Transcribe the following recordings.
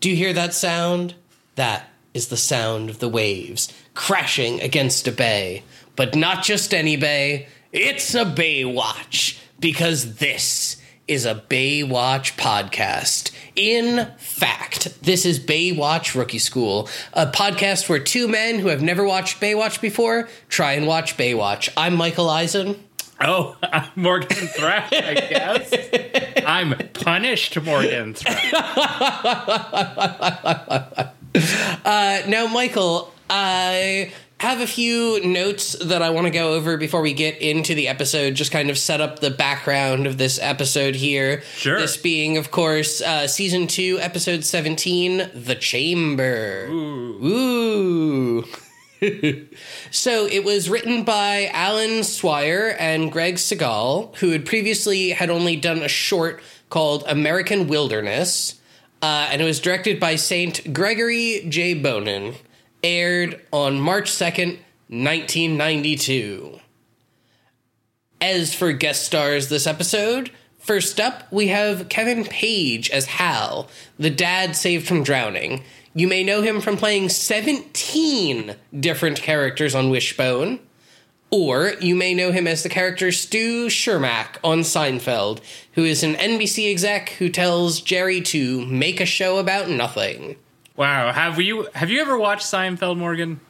Do you hear that sound? That is the sound of the waves crashing against a bay. But not just any bay, it's a Baywatch, because this is a Baywatch podcast. In fact, this is Baywatch Rookie School, a podcast where two men who have never watched Baywatch before try and watch Baywatch. I'm Michael Eisen. Oh, I'm Morgan Thrash, I guess. I'm punished Morgan Thrash. Now, Michael, I have a few notes that I want to go over before we get into the episode, just kind of set up the background of this episode here. Sure. This being, of course, Season 2, Episode 17, The Chamber. Ooh. So it was written by Alan Swire and Greg Segal, who had previously only done a short called American Wilderness, and it was directed by St. Gregory J. Bonin, aired on March 2nd, 1992. As for guest stars this episode, first up, we have Kevin Page as Hal, the dad saved from drowning. You may know him from playing 17 different characters on Wishbone, or you may know him as the character Stu Schermack on Seinfeld, who is an NBC exec who tells Jerry to make a show about nothing. Wow, have you ever watched Seinfeld, Morgan?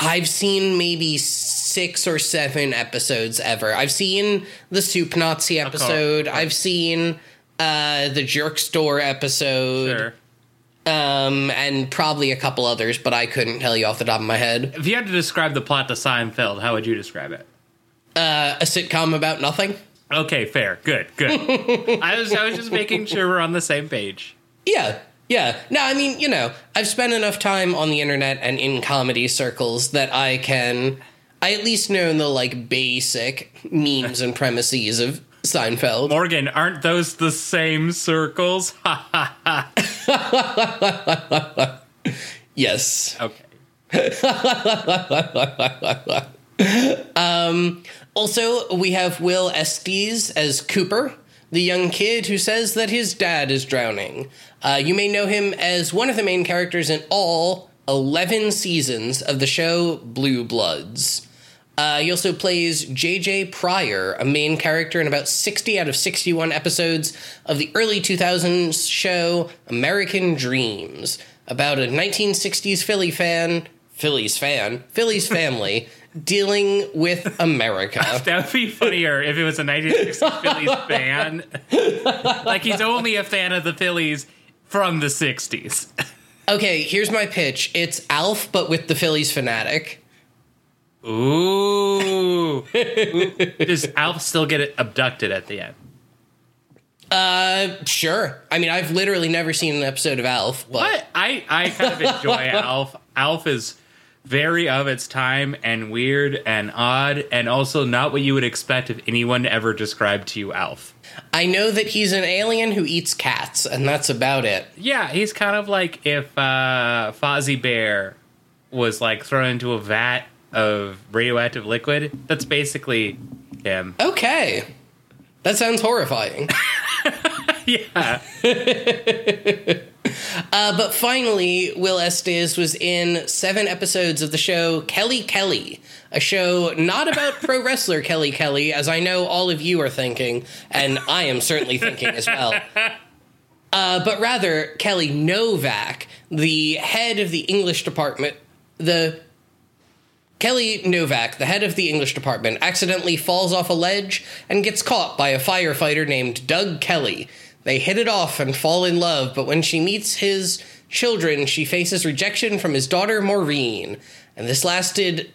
I've seen maybe 6 or 7 episodes ever. I've seen the Soup Nazi episode. Okay. I've seen the Jerk Store episode. Sure. And probably a couple others, but I couldn't tell you off the top of my head. If you had to describe the plot to Seinfeld, how would you describe it? A sitcom about nothing. Okay, fair. Good. I was just making sure we're on the same page. Yeah. No, I mean, you know, I've spent enough time on the internet and in comedy circles that I at least know the, like, basic memes and premises of Seinfeld. Morgan, aren't those the same circles? Ha ha ha. Yes. Okay. Also, we have Will Estes as Cooper, the young kid who says that his dad is drowning. You may know him as one of the main characters in all 11 seasons of the show Blue Bloods. He also plays J.J. Pryor, a main character in about 60 out of 61 episodes of the early 2000s show American Dreams, about a 1960s Phillies family, dealing with America. That would be funnier if it was a 1960s Phillies fan. Like, he's only a fan of the Phillies from the 60s. Okay, here's my pitch. It's Alf, but with the Phillies fanatic. Ooh. Does Alf still get abducted at the end? Sure. I mean, I've literally never seen an episode of Alf. But what? I kind of enjoy Alf. Alf is very of its time and weird and odd and also not what you would expect if anyone ever described to you Alf. I know that he's an alien who eats cats, and that's about it. Yeah, he's kind of like if Fozzie Bear was, like, thrown into a vat of radioactive liquid. That's basically him. Okay. That sounds horrifying. Yeah. But finally, Will Estes was in 7 episodes of the show Kelly Kelly, a show not about pro wrestler Kelly Kelly, as I know all of you are thinking, and I am certainly thinking as well. But rather, Kelly Novak, the head of the English department, Kelly Novak, the head of the English department, accidentally falls off a ledge and gets caught by a firefighter named Doug Kelly. They hit it off and fall in love, but when she meets his children, she faces rejection from his daughter, Maureen. And this lasted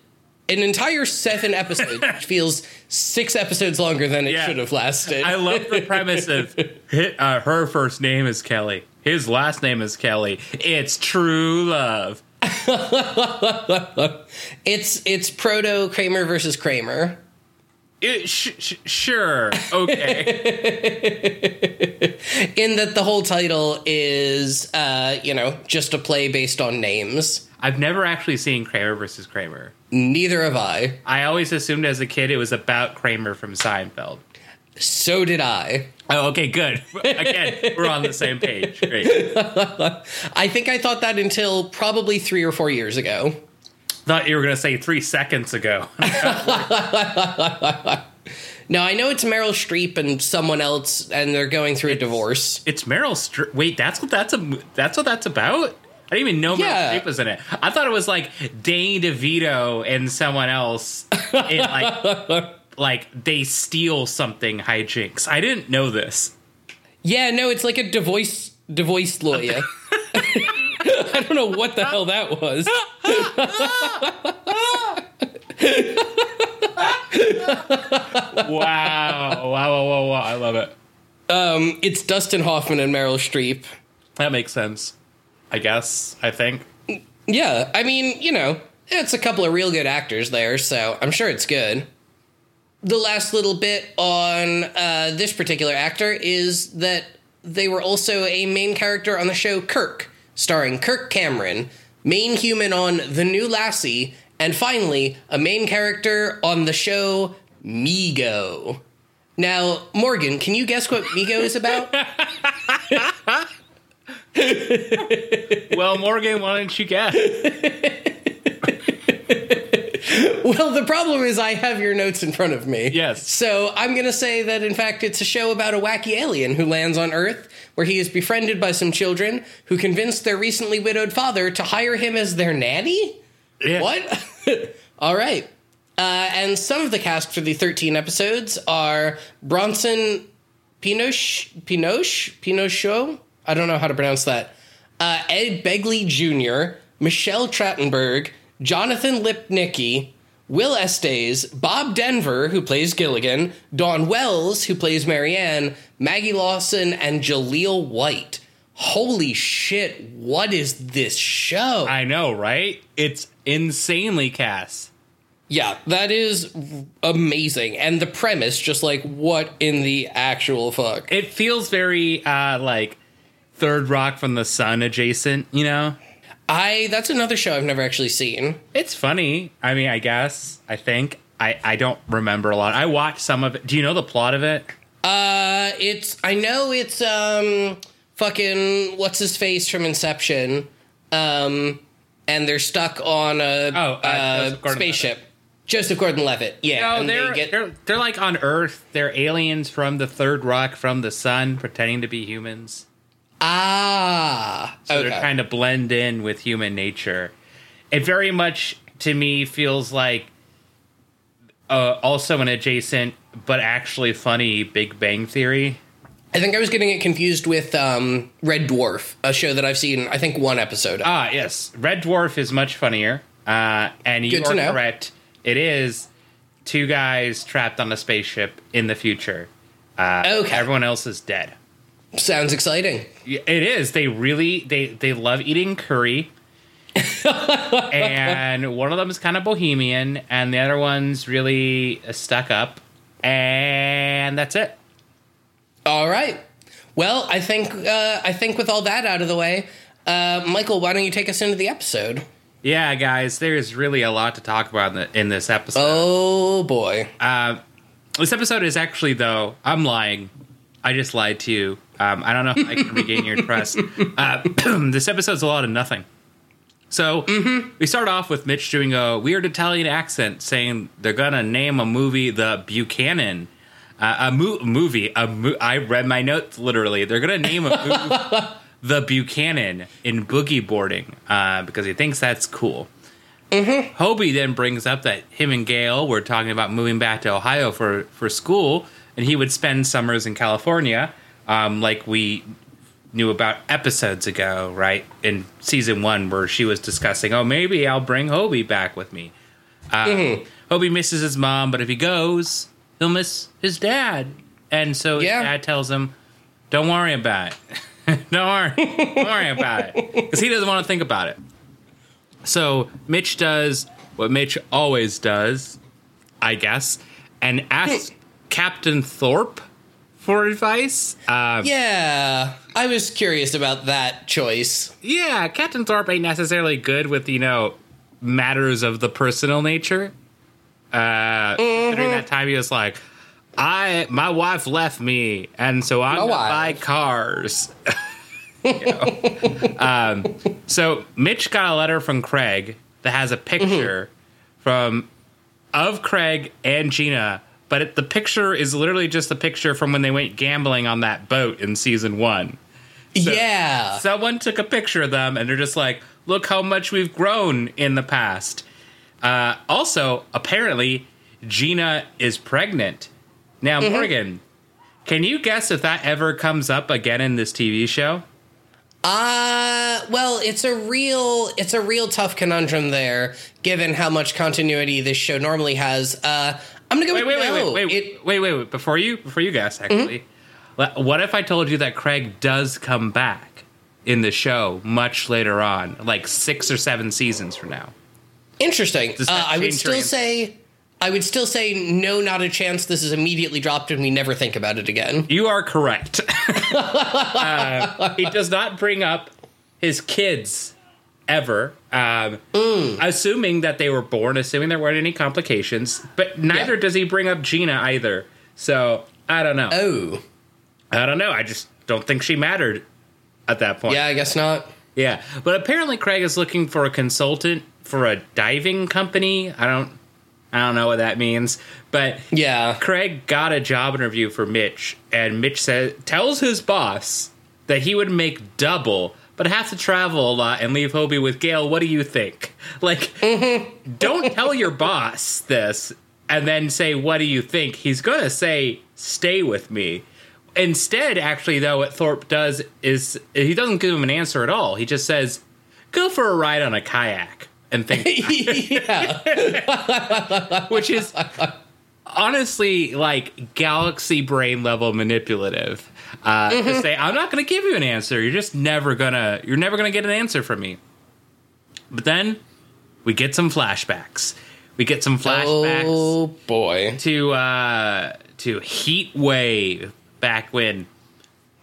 an entire 7 episodes, which feels 6 episodes longer than it should have lasted. I love the premise of her first name is Kelly. His last name is Kelly. It's true love. It's proto Kramer versus Kramer. Sure. Okay. In that the whole title is, just a play based on names. I've never actually seen Kramer versus Kramer. Neither have I. I always assumed as a kid it was about Kramer from Seinfeld. So did I. Oh, okay, good. Again, we're on the same page. Great. I think I thought that until probably 3 or 4 years ago. Thought you were going to say 3 seconds ago. No, I know it's Meryl Streep and someone else, and they're going through a divorce. It's Meryl Streep. Wait, that's what that's about? I didn't even know Meryl Streep was in it. I thought it was like Danny DeVito and someone else. It, like they steal something hijinks. I didn't know this. Yeah, no, it's like a divorce lawyer. I don't know what the hell that was. Wow. I love it. It's Dustin Hoffman and Meryl Streep. That makes sense, I guess, I think. Yeah, I mean, you know, it's a couple of real good actors there, so I'm sure it's good. The last little bit on this particular actor is that they were also a main character on the show Kirk, starring Kirk Cameron, main human on The New Lassie, and finally, a main character on the show Meego. Now, Morgan, can you guess what Meego is about? Well, Morgan, why don't you guess? Well, the problem is I have your notes in front of me. Yes. So I'm going to say that, in fact, it's a show about a wacky alien who lands on Earth, where he is befriended by some children who convince their recently widowed father to hire him as their nanny? Yeah. What? All right. And some of the cast for the 13 episodes are Bronson Pinocchio? I don't know how to pronounce that. Ed Begley Jr., Michelle Trachtenberg, Jonathan Lipnicki, Will Estes, Bob Denver, who plays Gilligan, Dawn Wells, who plays Marianne, Maggie Lawson, and Jaleel White. Holy shit, what is this show? I know, right? It's insanely cast. Yeah, that is amazing. And the premise, just like, what in the actual fuck? It feels very, like, Third Rock from the Sun adjacent, you know? That's another show I've never actually seen. It's funny. I mean, I guess, I think. I don't remember a lot. I watched some of it. Do you know the plot of it? I know it's fucking what's-his-face from Inception, and they're stuck on a spaceship. Joseph Gordon-Levitt, yeah. No, they're like on Earth. They're aliens from the third rock from the sun pretending to be humans. Ah, so okay. They're trying to blend in with human nature. It very much, to me, feels like also an adjacent but actually funny Big Bang Theory. I think I was getting it confused with Red Dwarf, a show that I've seen, I think, one episode of. Ah, yes. Red Dwarf is much funnier, and you are correct. It is two guys trapped on a spaceship in the future. Okay. Everyone else is dead. Sounds exciting. It is. They really they love eating curry. And one of them is kind of bohemian and the other one's really stuck up. And that's it. All right. Well, I think with all that out of the way, Michael, why don't you take us into the episode? Yeah, guys, there's really a lot to talk about in this episode. Oh, boy. This episode is actually, though, I'm lying. I just lied to you. I don't know if I can regain your trust. This episode's a lot of nothing. So we start off with Mitch doing a weird Italian accent saying they're going to name a movie The Buchanan. I read my notes literally. They're going to name a movie The Buchanan in boogie boarding because he thinks that's cool. Hobie then brings up that him and Gail were talking about moving back to Ohio for school, and he would spend summers in California, like we knew about episodes ago, right? In season 1, where she was discussing, oh, maybe I'll bring Hobie back with me. Hobie misses his mom, but if he goes, he'll miss his dad. And so his dad tells him, don't worry about it. Don't worry about it. Because he doesn't want to think about it. So Mitch does what Mitch always does, I guess, and asks Captain Thorpe for advice. Yeah, I was curious about that choice. Yeah, Captain Thorpe ain't necessarily good with, you know, matters of the personal nature. During that time, he was like, My wife left me, and so I'm gonna buy cars. So Mitch got a letter from Craig that has a picture of Craig and Gina, but the picture is literally just a picture from when they went gambling on that boat in season 1. So yeah, someone took a picture of them, and they're just like, "Look how much we've grown in the past." Also, apparently, Gina is pregnant now. Morgan, can you guess if that ever comes up again in this TV show? Well, it's a real tough conundrum there, given how much continuity this show normally has. I'm gonna go wait, before you guess, actually. What if I told you that Craig does come back in the show much later on, like 6 or 7 seasons from now? Interesting. I would still say no, not a chance. This is immediately dropped and we never think about it again. You are correct. He does not bring up his kids ever, assuming that they were born, assuming there weren't any complications. But neither does he bring up Gina either. So I don't know. Oh. I don't know. I just don't think she mattered at that point. Yeah, I guess not. Yeah. But apparently Craig is looking for a consultant for a diving company. I don't know what that means. But yeah, Craig got a job interview for Mitch, and Mitch tells his boss that he would make double but have to travel a lot and leave Hobie with Gail. What do you think? Like, don't tell your boss this and then say, what do you think? He's going to say, stay with me. Instead, actually, though, what Thorpe does is he doesn't give him an answer at all. He just says, go for a ride on a kayak and think. Yeah. Which is honestly like galaxy brain level manipulative. To say, I'm not going to give you an answer. You're just never going to get an answer from me. But then we get some flashbacks. Oh, boy. To Heat Wave. Back when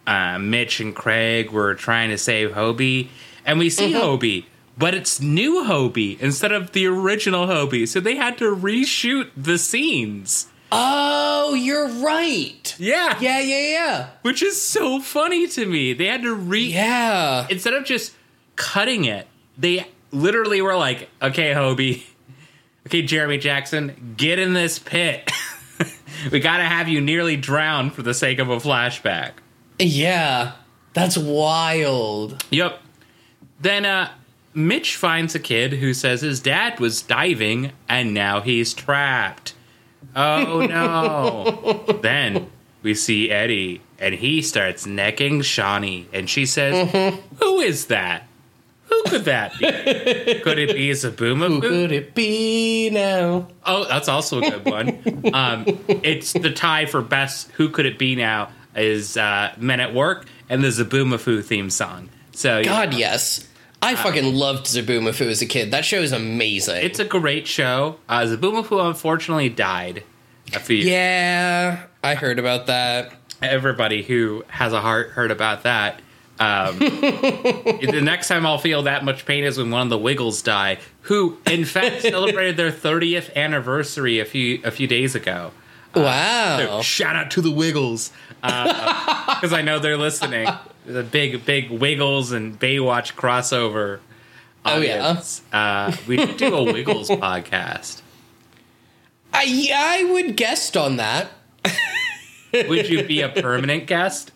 Mitch and Craig were trying to save Hobie. And we see Hobie, but it's new Hobie instead of the original Hobie. So they had to reshoot the scenes. Oh, you're right. Yeah. Yeah. Which is so funny to me. They had to instead of just cutting it, they literally were like, okay, Hobie. Okay, Jeremy Jackson, get in this pit. We gotta have you nearly drowned for the sake of a flashback. Yeah, that's wild. Yep. Then Mitch finds a kid who says his dad was diving and now he's trapped. Oh, no. Then we see Eddie, and he starts necking Shawnee, and she says, who is that? Who could that be? Could it be Zoboomafoo? Who could it be now? Oh, that's also a good one. It's the tie for best Who Could It Be Now is Men at Work and the Zoboomafoo theme song. So God, yes. I fucking loved Zoboomafoo as a kid. That show is amazing. It's a great show. Zoboomafoo unfortunately died a few years ago. Yeah, I heard about that. Everybody who has a heart heard about that. The next time I'll feel that much pain is when one of the Wiggles die, who, in fact, celebrated their 30th anniversary a few days ago. Wow. So shout out to the Wiggles. Because I know they're listening. The big, big Wiggles and Baywatch crossover audience. Oh, yeah. We should do a Wiggles podcast. I would guest on that. Would you be a permanent guest?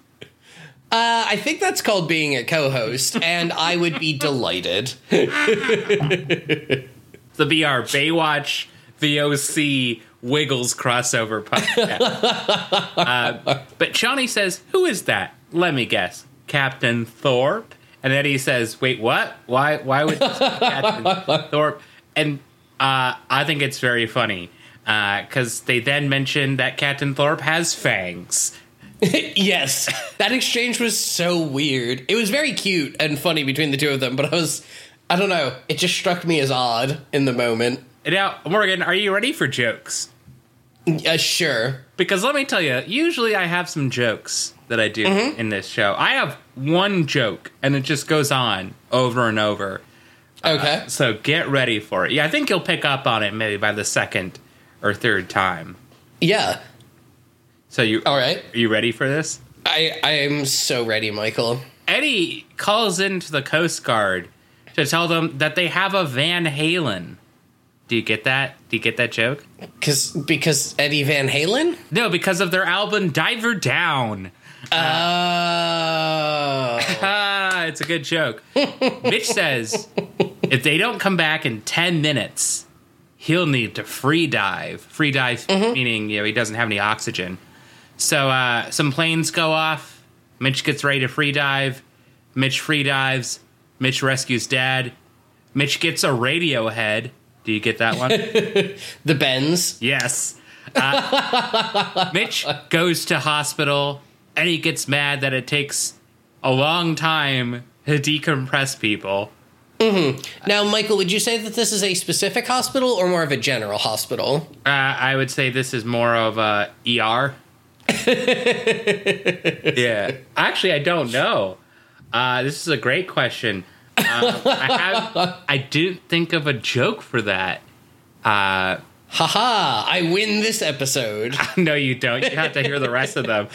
I think that's called being a co-host, and I would be delighted. The BR Baywatch VOC Wiggles crossover podcast. But Shawnee says, who is that? Let me guess. Captain Thorpe? And Eddie says, wait, what? Why would this be Captain Thorpe? And I think it's very funny, because they then mention that Captain Thorpe has fangs. Yes, that exchange was so weird. It was very cute and funny between the two of them, but I don't know, it just struck me as odd in the moment. Now, Morgan, are you ready for jokes? Sure. Because let me tell you, usually I have some jokes that I do in this show. I have one joke, and it just goes on over and over. Okay. So get ready for it. Yeah, I think you'll pick up on it maybe by the second or third time. Yeah. So you all right? Are you ready for this? I am so ready, Michael. Eddie calls into the Coast Guard to tell them that they have a Van Halen. Do you get that? Do you get that joke? Because Eddie Van Halen? No, because of their album Diver Down. Oh. It's a good joke. Mitch says if they don't come back in 10 minutes, he'll need to free dive. Free dive meaning, you know, he doesn't have any oxygen. So some planes go off. Mitch gets ready to free dive. Mitch free dives. Mitch rescues Dad. Mitch gets a radio head. Do you get that one? The Benz. Yes. Mitch goes to hospital, and he gets mad that it takes a long time to decompress people. Mm-hmm. Now, Michael, would you say that this is a specific hospital or more of a general hospital? I would say this is more of a ER. Yeah. Actually, I don't know. This is a great question. I didn't think of a joke for that. Haha, I win this episode. No, you don't. You have to hear the rest of them.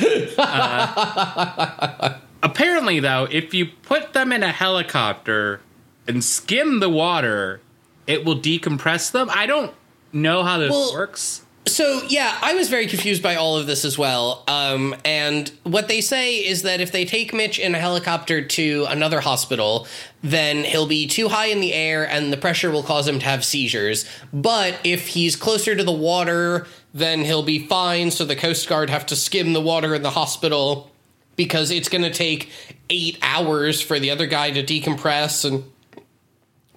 Apparently, though, if you put them in a helicopter and skim the water, it will decompress them. I don't know how this works. So, yeah, I was very confused by all of this as well. And what they say is that if they take Mitch in a helicopter to another hospital, then he'll be too high in the air and the pressure will cause him to have seizures. But if he's closer to the water, then he'll be fine. So the Coast Guard have to skim the water in the hospital because it's going to take 8 hours for the other guy to decompress. And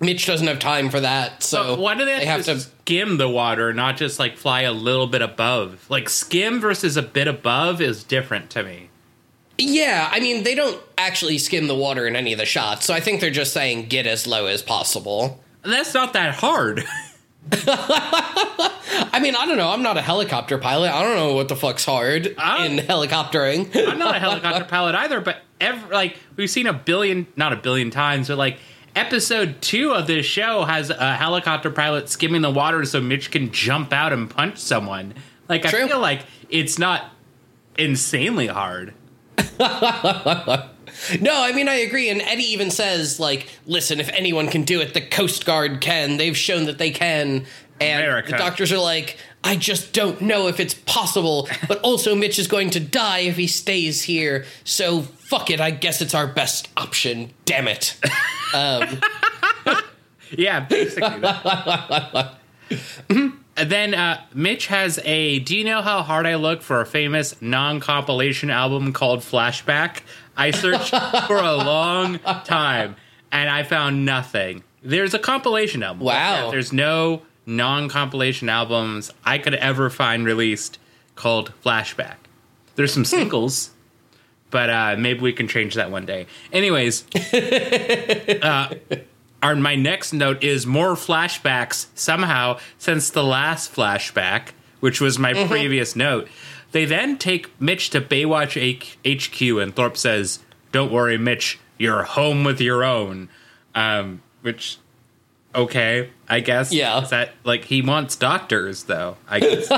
Mitch doesn't have time for that, so why do they have to skim the water, not just, like, fly a little bit above? Like, skim versus a bit above is different to me. Yeah, I mean, they don't actually skim the water in any of the shots, so I think they're just saying get as low as possible. That's not that hard. I mean, I don't know. I'm not a helicopter pilot. I don't know what the fuck's hard in helicoptering. I'm not a helicopter pilot either, but, we've seen not a billion times, but, like, Episode 2 of this show has a helicopter pilot skimming the water so Mitch can jump out and punch someone. Like, true. I feel like it's not insanely hard. No, I mean, I agree. And Eddie even says, like, listen, if anyone can do it, the Coast Guard can. They've shown that they can. And America. The doctors are like, I just don't know if it's possible. But also Mitch is going to die if he stays here. So fuck it. I guess it's our best option. Damn it. Yeah, basically. And then Mitch has a do you know how hard I look for a famous non-compilation album called Flashback? I searched for a long time and I found nothing. There's a compilation album. Wow. There's no non-compilation albums I could ever find released called Flashback. There's some singles, but maybe we can change that one day. Anyways, my next note is more flashbacks somehow since the last flashback, which was my previous note. They then take Mitch to Baywatch HQ, and Thorpe says, don't worry, Mitch, you're home with your own. Which... okay, I guess. Yeah. Is that, like, he wants doctors, though, I guess.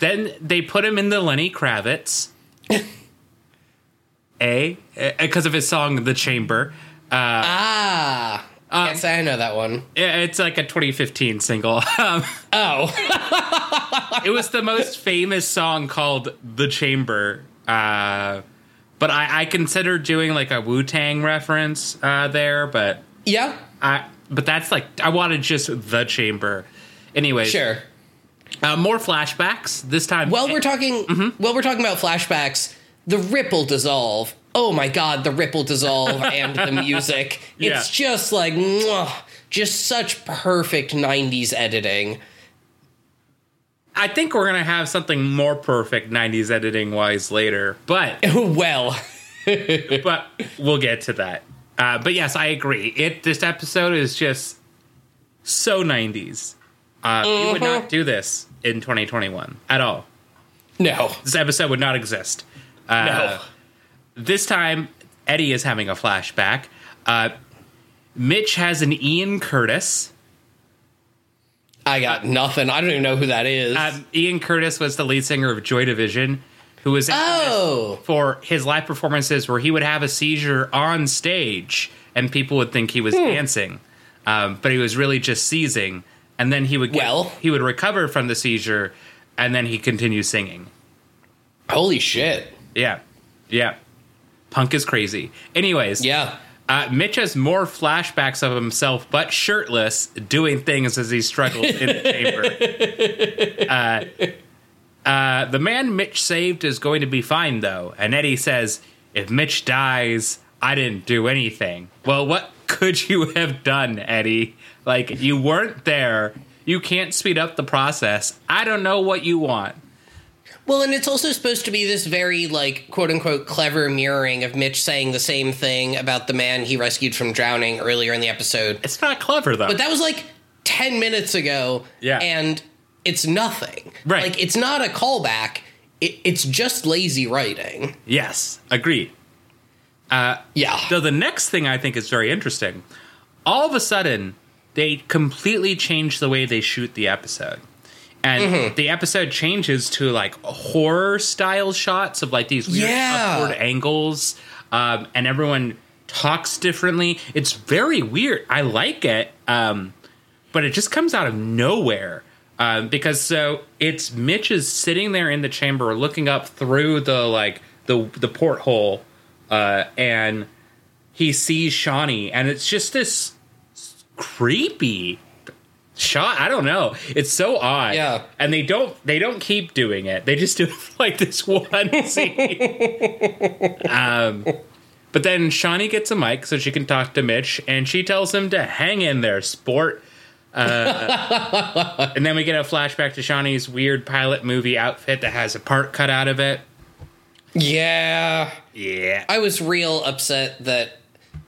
Then they put him in the Lenny Kravitz. Because of his song, The Chamber. Can't say I know that one. It's like a 2015 single. It was the most famous song called The Chamber. But I considered doing, like, a Wu-Tang reference there, but... yeah. But that's like, I wanted just The Chamber. Anyways. Sure. More flashbacks this time. While we're talking about flashbacks, the Ripple Dissolve. Oh my God, the Ripple Dissolve and the music. Yeah. It's just like, mwah, just such perfect 90s editing. I think we're going to have something more perfect 90s editing wise later, but. But we'll get to that. But yes, I agree. This episode is just so 90s. You would not do this in 2021 at all. No. This episode would not exist. No. This time, Eddie is having a flashback. Mitch has an Ian Curtis. I got nothing. I don't even know who that is. Ian Curtis was the lead singer of Joy Division, who was famous for his live performances where he would have a seizure on stage and people would think he was dancing, but he was really just seizing. And then he would recover from the seizure, and then he continued singing. Holy shit! Yeah, yeah. Punk is crazy. Anyways, yeah. Mitch has more flashbacks of himself, but shirtless, doing things as he struggles in the chamber. The man Mitch saved is going to be fine, though. And Eddie says, if Mitch dies, I didn't do anything. Well, what could you have done, Eddie? Like, you weren't there. You can't speed up the process. I don't know what you want. Well, and it's also supposed to be this very, like, quote-unquote clever mirroring of Mitch saying the same thing about the man he rescued from drowning earlier in the episode. It's not clever, though. But that was, like, 10 minutes ago, yeah. And it's nothing. Right. Like, it's not a callback. It's just lazy writing. Yes, agreed. Yeah. So the next thing I think is very interesting. All of a sudden, they completely change the way they shoot the episode. And the episode changes to, like, horror-style shots of, like, these weird upward angles, and everyone talks differently. It's very weird. I like it, but it just comes out of nowhere, because so it's Mitch is sitting there in the chamber looking up through the, like, the porthole, and he sees Shawnee, and it's just this creepy shot. I don't know. It's so odd. Yeah. And they don't keep doing it. They just do like this one scene. But then Shawnee gets a mic so she can talk to Mitch, and she tells him to hang in there, sport. And then we get a flashback to Shawnee's weird pilot movie outfit that has a part cut out of it. Yeah. Yeah. I was real upset that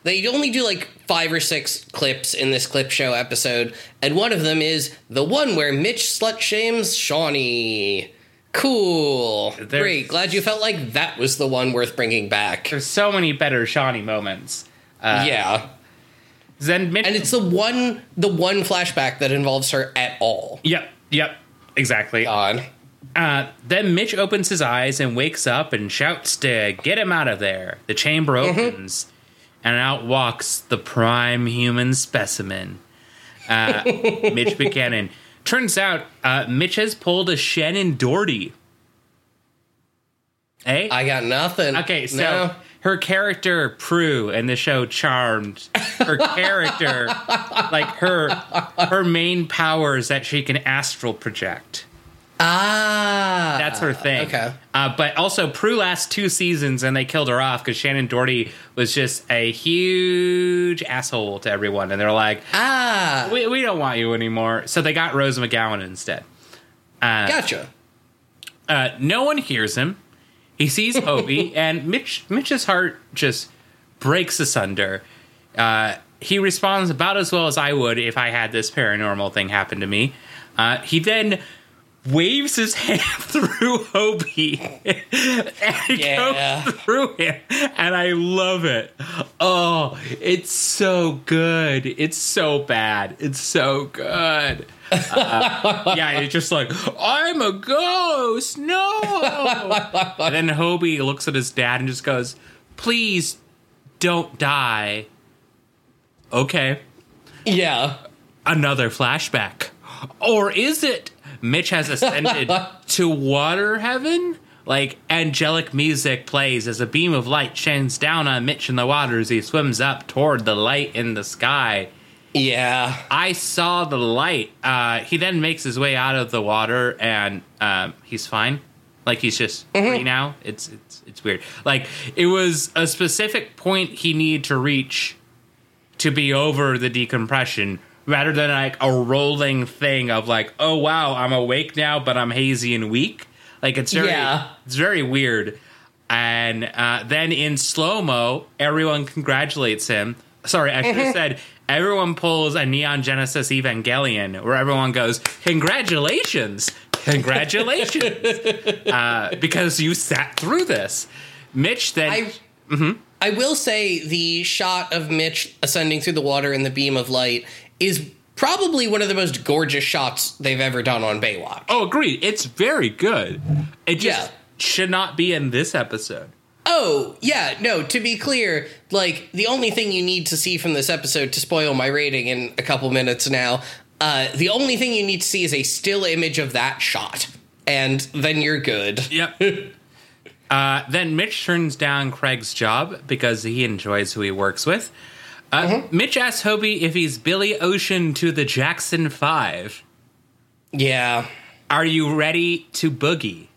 they only do like 5 or 6 clips in this clip show episode, and one of them is the one where Mitch slut shames Shawnee. Cool. Great. Glad you felt like that was the one worth bringing back. There's so many better Shawnee moments. Yeah. Then Mitch, and it's the one flashback that involves her at all. Yep. Exactly. God. Then Mitch opens his eyes and wakes up and shouts to get him out of there. The chamber opens. And out walks the prime human specimen, Mitch Buchanan. Turns out Mitch has pulled a Shannon Doherty. Hey? I got nothing. Okay, so her character, Prue, in the show Charmed, her character, like her main power is that she can astral project. Ah. That's her thing. Okay. But also, Prue lasts 2 seasons and they killed her off because Shannon Doherty was just a huge asshole to everyone. And they're like, we don't want you anymore. So they got Rose McGowan instead. Gotcha. No one hears him. He sees Hobie, and Mitch's heart just breaks asunder. He responds about as well as I would if I had this paranormal thing happen to me. He then waves his hand through Hobie and goes through him, and I love it. Oh, it's so good. It's so bad. It's so good. Yeah, it's just like, I'm a ghost. No. And then Hobie looks at his dad and just goes, please don't die. Okay. Yeah. Another flashback. Or is it? Mitch has ascended to water heaven. Like, angelic music plays as a beam of light shines down on Mitch in the water as he swims up toward the light in the sky. Yeah. I saw the light. He then makes his way out of the water, and he's fine. Like, he's just free now. It's weird. Like, it was a specific point he needed to reach to be over the decompression, rather than like a rolling thing of like, oh wow, I'm awake now, but I'm hazy and weak. Like, it's very weird. And then in slow-mo, everyone congratulates him. Sorry, I should have said everyone pulls a Neon Genesis Evangelion, where everyone goes, congratulations, congratulations, because you sat through this. Mitch then... I will say the shot of Mitch ascending through the water in the beam of light is probably one of the most gorgeous shots they've ever done on Baywatch. Oh, agreed. It's very good. It just should not be in this episode. Oh, yeah, no, to be clear, like, the only thing you need to see from this episode to spoil my rating in a couple minutes now, the only thing you need to see is a still image of that shot, and then you're good. Yep. Then Mitch turns down Craig's job because he enjoys who he works with. Mitch asks Hobie if he's Billy Ocean to the Jackson 5. Yeah. Are you ready to boogie?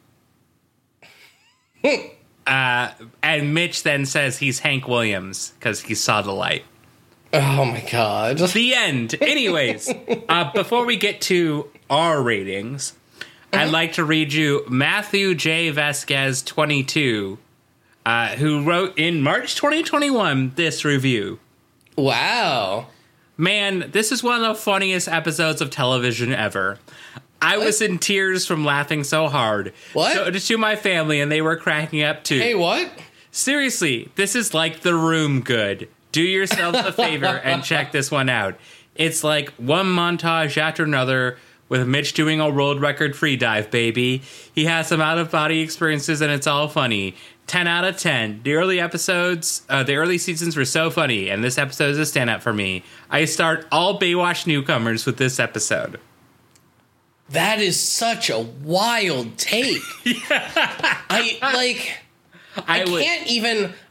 And Mitch then says he's Hank Williams because he saw the light. Oh, my God. The end. Anyways, before we get to our ratings, I'd like to read you Matthew J. Vasquez, 22, who wrote in March 2021 this review. Wow. Man, this is one of the funniest episodes of television ever. I was in tears from laughing so hard. What? So, to my family, and they were cracking up, too. Hey, what? Seriously, this is like The Room good. Do yourselves a favor and check this one out. It's like one montage after another with Mitch doing a world record free dive, baby. He has some out-of-body experiences, and it's all funny. 10 out of 10. The early seasons were so funny, and this episode is a standout for me. I start all Baywatch newcomers with this episode. That is such a wild take. I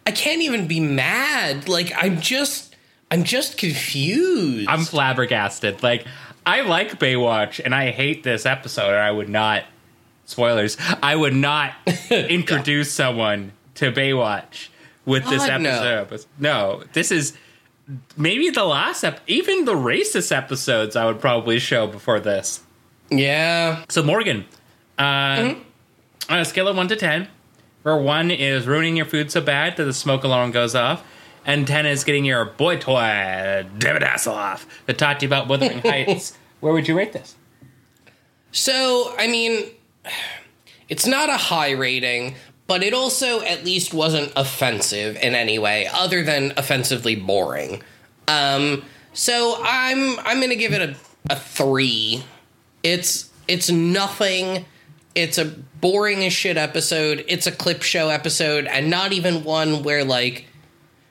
can't even be mad. Like, I'm just confused. I'm flabbergasted. Like, I like Baywatch and I hate this episode, and I would not, spoilers, I would not introduce someone to Baywatch with this episode. No, this is maybe the last even the racist episodes I would probably show before this. Yeah. So, Morgan, on a scale of 1 to 10, where 1 is ruining your food so bad that the smoke alarm goes off, and 10 is getting your boy toy, David Hasselhoff, that taught you about Wuthering Heights, where would you rate this? So, I mean, it's not a high rating, but it also at least wasn't offensive in any way, other than offensively boring. So, I'm going to give it a 3. It's nothing. It's a boring as shit episode. It's a clip show episode, and not even one where like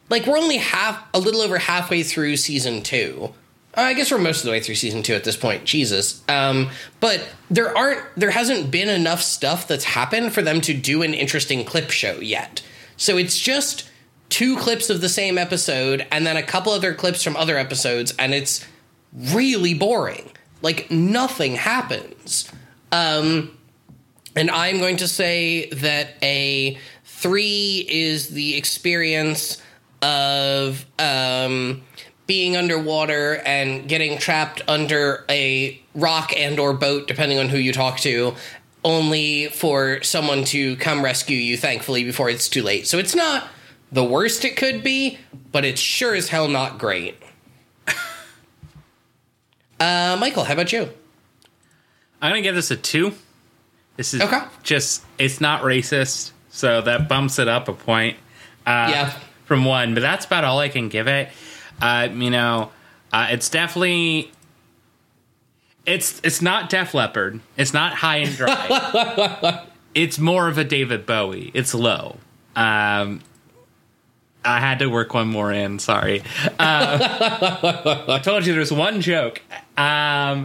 we're only a little over halfway through season 2. I guess we're most of the way through season 2 at this point. Jesus. But there hasn't been enough stuff that's happened for them to do an interesting clip show yet. So it's just 2 clips of the same episode and then a couple other clips from other episodes, and it's really boring. Like, nothing happens. And I'm going to say that a 3 is the experience of being underwater and getting trapped under a rock and or boat, depending on who you talk to, only for someone to come rescue you, thankfully, before it's too late. So it's not the worst it could be, but it's sure as hell not great. Michael, how about you? I'm going to give this a 2. This is it's not racist, so that bumps it up a point from 1. But that's about all I can give it. It's definitely... It's not Def Leppard. It's not high and dry. It's more of a David Bowie. It's low. I had to work one more in, sorry. I told you there's one joke. And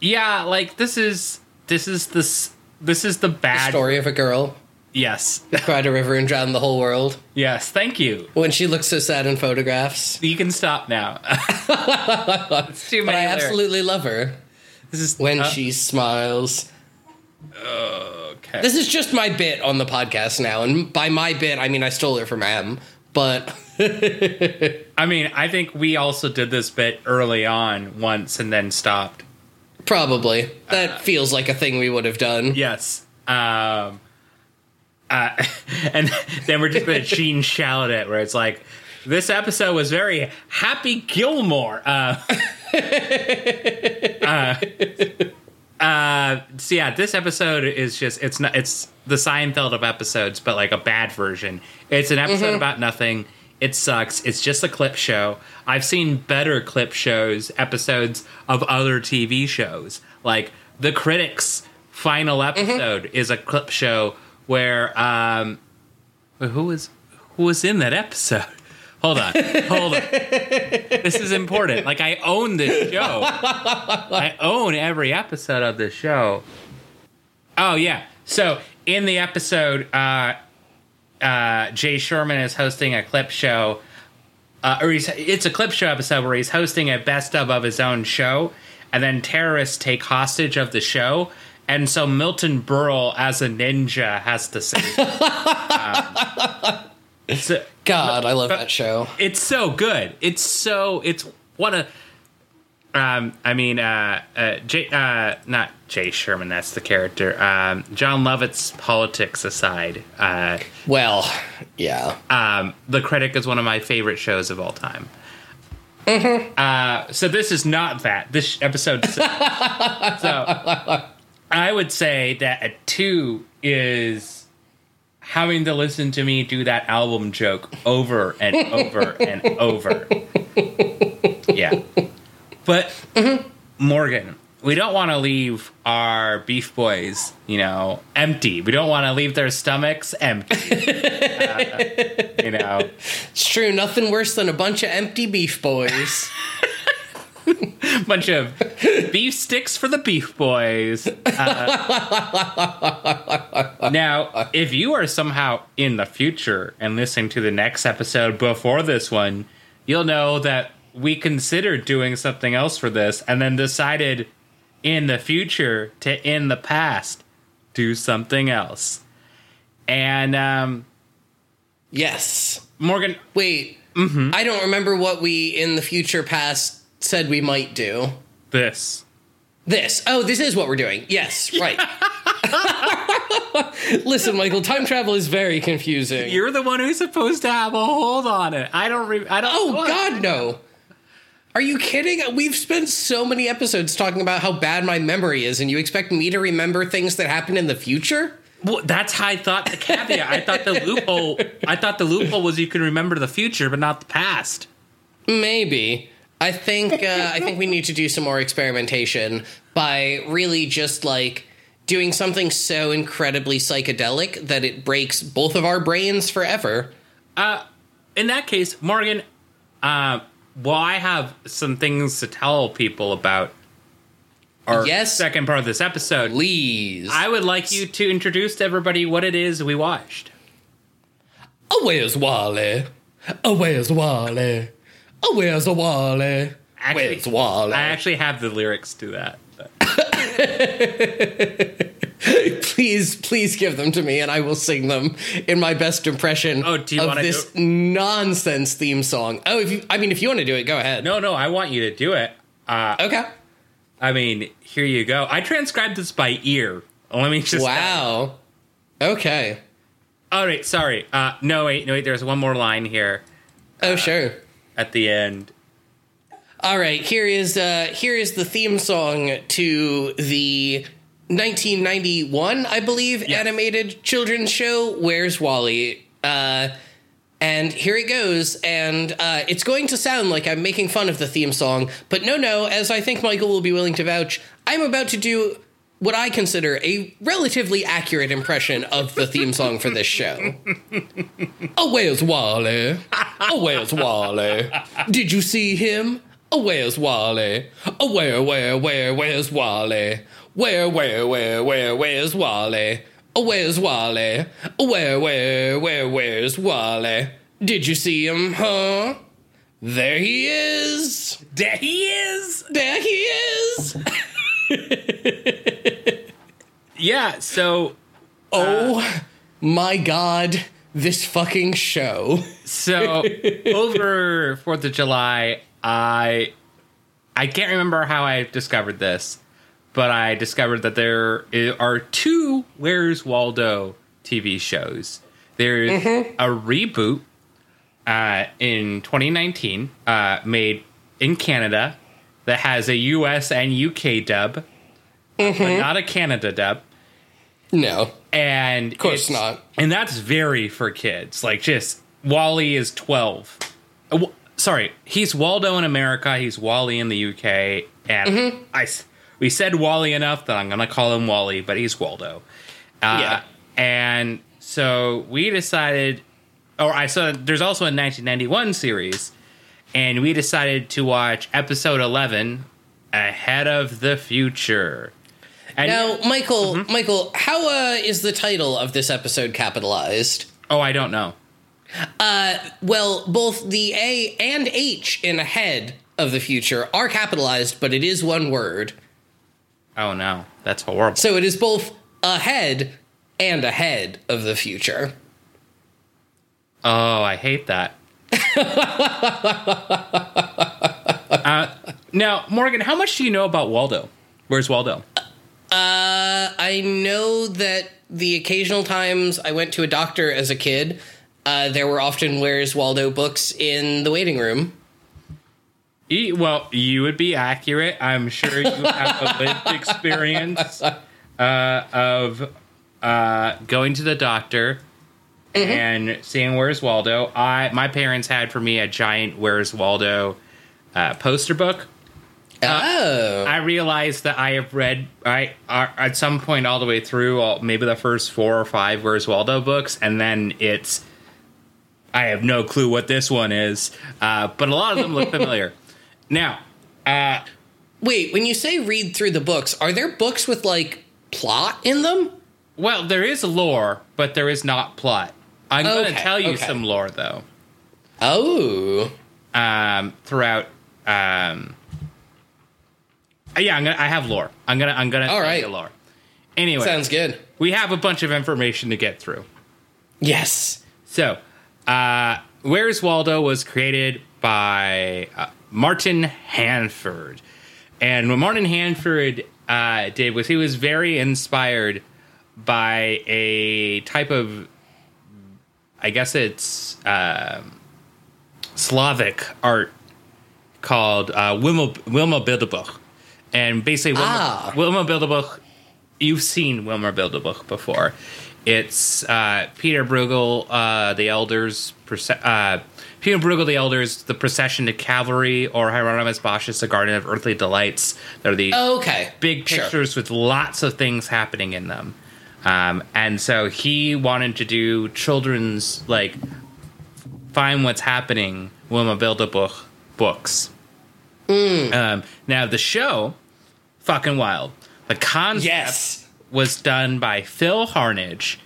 yeah, like this is the bad the story of a girl. Yes. Who cried a river and drowned the whole world. Yes, thank you. When she looks so sad in photographs. You can stop now. It's too many. But I absolutely love her. This is when she smiles. Okay. This is just my bit on the podcast now, and by my bit, I mean I stole it from M, but... I mean, I think we also did this bit early on once and then stopped. Probably. That feels like a thing we would have done. Yes. And then we're just going to Gene shout it, where it's like, this episode was very Happy Gilmore. So yeah, this episode is just, it's the Seinfeld of episodes, but like a bad version. It's an episode about nothing. It sucks. It's just a clip show. I've seen better clip shows, episodes of other TV shows. Like The Critics' final episode is a clip show where who was in that episode? Hold on. This is important. Like, I own this show. I own every episode of this show. Oh, yeah. So, in the episode, Jay Sherman is hosting a clip show. It's a clip show episode where he's hosting a best of his own show, and then terrorists take hostage of the show. And so Milton Berle, as a ninja, has to save God, I love that show. It's so good. It's what a... not Jay Sherman, that's the character. John Lovett's politics aside. Well, yeah. The Critic is one of my favorite shows of all time. Mm-hmm. So this is not that. This episode... So I would say that a 2 is... having to listen to me do that album joke over and over and over. Yeah. But, Morgan, we don't want to leave our Beef Boys, empty. We don't want to leave their stomachs empty. It's true. Nothing worse than a bunch of empty Beef Boys. Bunch of beef sticks for the Beef Boys. Now, if you are somehow in the future and listening to the next episode before this one, you'll know that we considered doing something else for this and then decided in the future to, in the past, do something else. And, yes. Morgan. Wait. Mm-hmm. I don't remember what we in the future past said we might do. This. Oh, this is what we're doing. Yes, right. Listen, Michael, time travel is very confusing. You're the one who's supposed to have a hold on it. Oh, God, no. Are you kidding? We've spent so many episodes talking about how bad my memory is, and you expect me to remember things that happen in the future? Well, that's how I thought the caveat. I thought the loophole was you can remember the future, but not the past. Maybe. I think we need to do some more experimentation by really just, doing something so incredibly psychedelic that it breaks both of our brains forever. In that case, Morgan, I have some things to tell people about our second part of this episode. Please. I would like you to introduce to everybody what it is we watched. Oh, where's Wally? Oh, where's Wally? Oh, where's the Wally? Actually, where's Wally? I actually have the lyrics to that. Please give them to me, and I will sing them in my best impression of this nonsense theme song. Oh, if you want to do it, go ahead. No, I want you to do it. Okay. I mean, here you go. I transcribed this by ear. Let me just... Wow. Okay. All right, sorry. No, wait. There's one more line here. Oh, sure. At the end. All right, here is the theme song to the 1991, I believe, animated children's show Where's Wally? And here it goes, and it's going to sound like I'm making fun of the theme song, but no, as I think Michael will be willing to vouch, I'm about to do what I consider a relatively accurate impression of the theme song for this show. Oh, where's Wally? Oh, where's Wally? Did you see him? Oh, where's Wally? Oh, where's Wally? Where's Wally? Oh, where's Wally? Oh, where's Wally? Did you see him, huh? There he is! There he is! There he is! Yeah, so... oh, my God, this fucking show. So, over 4th of July, I can't remember how I discovered this, but I discovered that there are 2 Where's Waldo TV shows. There's a reboot in 2019 made in Canada that has a U.S. and U.K. dub, but not a Canada dub. No, and of course not. And that's very for kids, like just Wally is 12. Sorry, he's Waldo in America. He's Wally in the UK. And we said Wally enough that I'm going to call him Wally, but he's Waldo. Yeah. And so we decided, or I saw there's also a 1991 series, and we decided to watch episode 11, Ahead of the Future. And now, Michael, how is the title of this episode capitalized? Oh, I don't know. Well, both the A and H in Ahead of the Future are capitalized, but it is one word. Oh, no. That's horrible. So it is both Ahead and Ahead of the Future. Oh, I hate that. Now, Morgan, how much do you know about Waldo? Where's Waldo? I know that the occasional times I went to a doctor as a kid, there were often Where's Waldo books in the waiting room. Well, you would be accurate. I'm sure you have a lived experience of going to the doctor and seeing Where's Waldo. My parents had for me a giant Where's Waldo poster book. I realized that I have read at some point all the way through maybe the first 4 or 5 Where's Waldo books, and then it's I have no clue what this one is, but a lot of them look familiar. Now, wait, when you say read through the books, are there books with, like, plot in them? Well, there is lore, but there is not plot. I'm going to tell you some lore, though. Oh. Throughout, yeah, I have lore. I'm gonna tell you lore. Anyway. Sounds good. We have a bunch of information to get through. Yes. So, Where's Waldo was created by Martin Hanford. And what Martin Hanford did was he was very inspired by a type of, I guess it's Slavic art called Wilma Bilderbuch. And basically, Wilma Bilderbuch, you've seen Wilma Bilderbuch before. It's Peter Bruegel, the Elders, Peter Bruegel, the Elders, The Procession to Calvary, or Hieronymus Bosch's The Garden of Earthly Delights. They're the big pictures with lots of things happening in them. And so he wanted to do children's, like, find what's happening Wilma Bilderbuch books. Now, the show, fucking wild. The concept was done by Phil Harnage,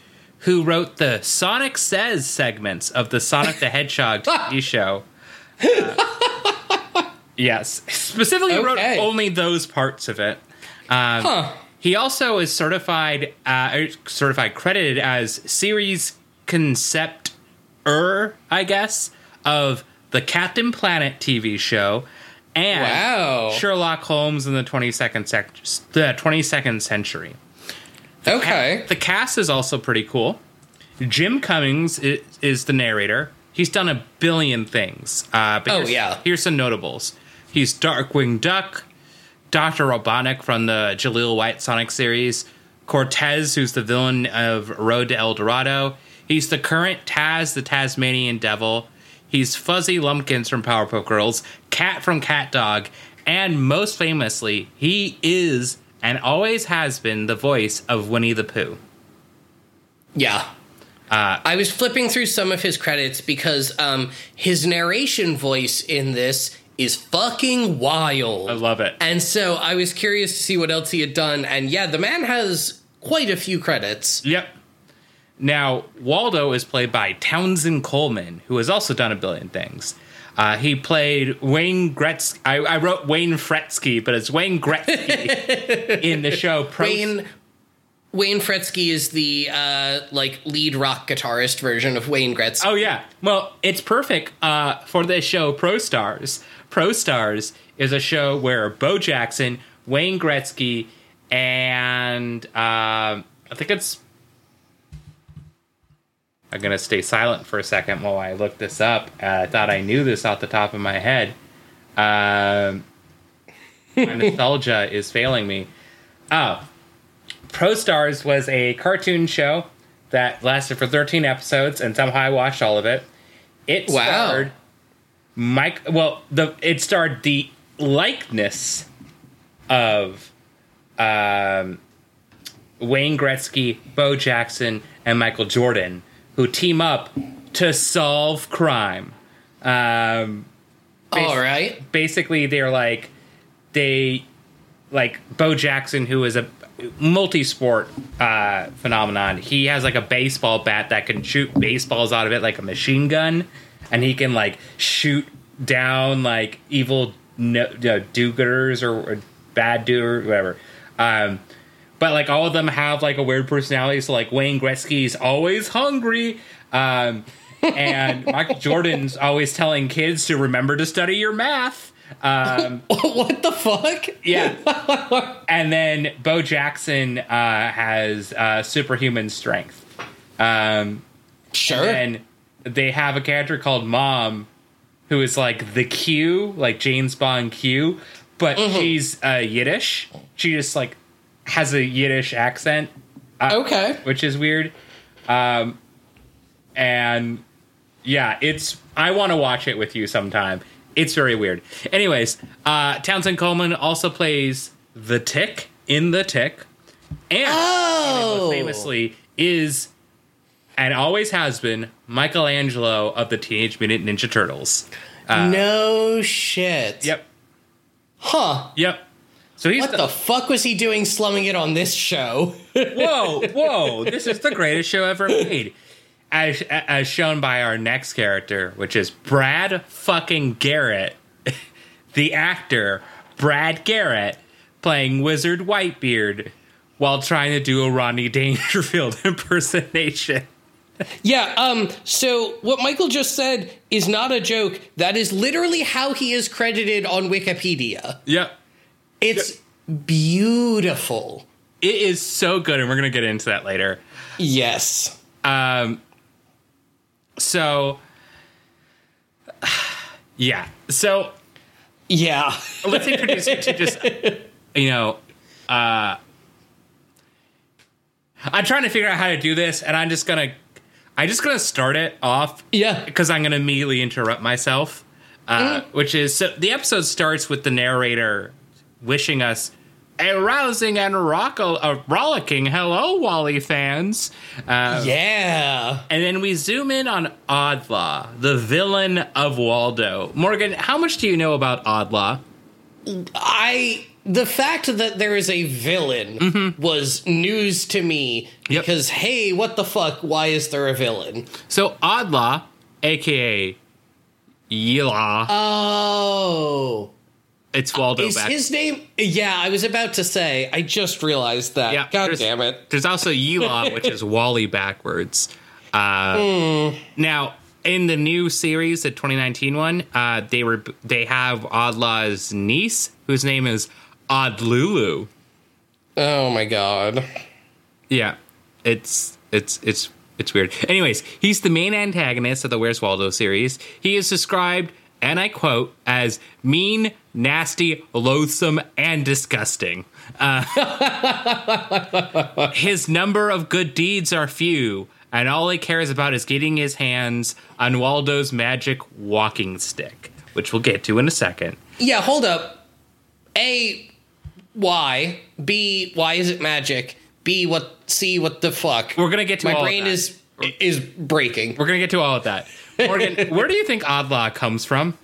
who wrote the Sonic Says segments of the Sonic the Hedgehog TV show. Yes. Specifically wrote only those parts of it. He also is certified credited as series concept-er, I guess, of the Captain Planet TV show. And Sherlock Holmes in the 22nd century. The cast is also pretty cool. Jim Cummings is the narrator. He's done a billion things. Here's some notables. He's Darkwing Duck, Dr. Robotnik from the Jaleel White Sonic series, Cortez, who's the villain of Road to El Dorado. He's the current Taz, the Tasmanian Devil. He's Fuzzy Lumpkins from Powerpuff Girls, Cat from Cat Dog, and most famously, he is and always has been the voice of Winnie the Pooh. Yeah. I was flipping through some of his credits because his narration voice in this is fucking wild. I love it. And so I was curious to see what else he had done. And yeah, the man has quite a few credits. Yep. Now, Waldo is played by Townsend Coleman, who has also done a billion things. He played Wayne Gretzky. I wrote Wayne Gretzky, but it's Wayne Gretzky in the show. Wayne Gretzky is the lead rock guitarist version of Wayne Gretzky. Oh, yeah. Well, it's perfect for this show, Pro Stars. Pro Stars is a show where Bo Jackson, Wayne Gretzky, and I think it's... I'm going to stay silent for a second while I look this up. I thought I knew this off the top of my head. My nostalgia is failing me. Oh, Pro Stars was a cartoon show that lasted for 13 episodes, and somehow I watched all of it. It starred Mike. Well, it starred the likeness of Wayne Gretzky, Bo Jackson, and Michael Jordan, who team up to solve crime. All right. Basically, they're like Bo Jackson, who is a multi-sport phenomenon. He has like a baseball bat that can shoot baseballs out of it like a machine gun, and he can like shoot down like evil do-gooders or bad doers, whatever. But like all of them have like a weird personality. So like Wayne Gretzky's always hungry, and Michael Jordan's always telling kids to remember to study your math. What the fuck? Yeah. And then Bo Jackson has superhuman strength. Sure. And they have a character called Mom, who is like the Q, like James Bond Q, but she's Yiddish. She just like has a Yiddish accent. Okay. Which is weird. And yeah, I want to watch it with you sometime. It's very weird. Anyways, Townsend Coleman also plays the Tick in The Tick. And famously is, and always has been, Michelangelo of the Teenage Mutant Ninja Turtles. No shit. Yep. Huh. Yep. So he's what the fuck was he doing slumming it on this show? Whoa. This is the greatest show ever made. As shown by our next character, which is Brad fucking Garrett, the actor Brad Garrett, playing Wizard Whitebeard while trying to do a Rodney Dangerfield impersonation. Yeah, so what Michael just said is not a joke. That is literally how he is credited on Wikipedia. Yep. It's beautiful. It is so good, and we're going to get into that later. Yes. So, let's introduce you to just, I'm trying to figure out how to do this, and I'm just gonna start it off, because I'm gonna immediately interrupt myself, which is, so the episode starts with the narrator wishing us a rousing and rollicking hello, Wally fans. And then we zoom in on Oddlaw, the villain of Waldo. Morgan, how much do you know about Oddlaw? The fact that there is a villain was news to me, because, hey, what the fuck? Why is there a villain? So Oddlaw, a.k.a. Yeelaw. Oh, it's Waldo is back. His name? Yeah, I was about to say. I just realized that. Yeah, God damn it. There's also Yeelaw, which is Wally backwards. Now, in the new series, the 2019 one, they have Oddlaw's niece, whose name is Oddlulu. Oh my god. Yeah, it's weird. Anyways, he's the main antagonist of the Where's Waldo series. He is described, and I quote, as mean, nasty, loathsome, and disgusting. His number of good deeds are few, and all he cares about is getting his hands on Waldo's magic walking stick, which we'll get to in a second. Yeah, hold up. A, why? B, why is it magic? B, what? C, what the fuck? We're gonna get to all of that. My brain is breaking. We're gonna get to all of that. Morgan, where do you think Oddlaw comes from?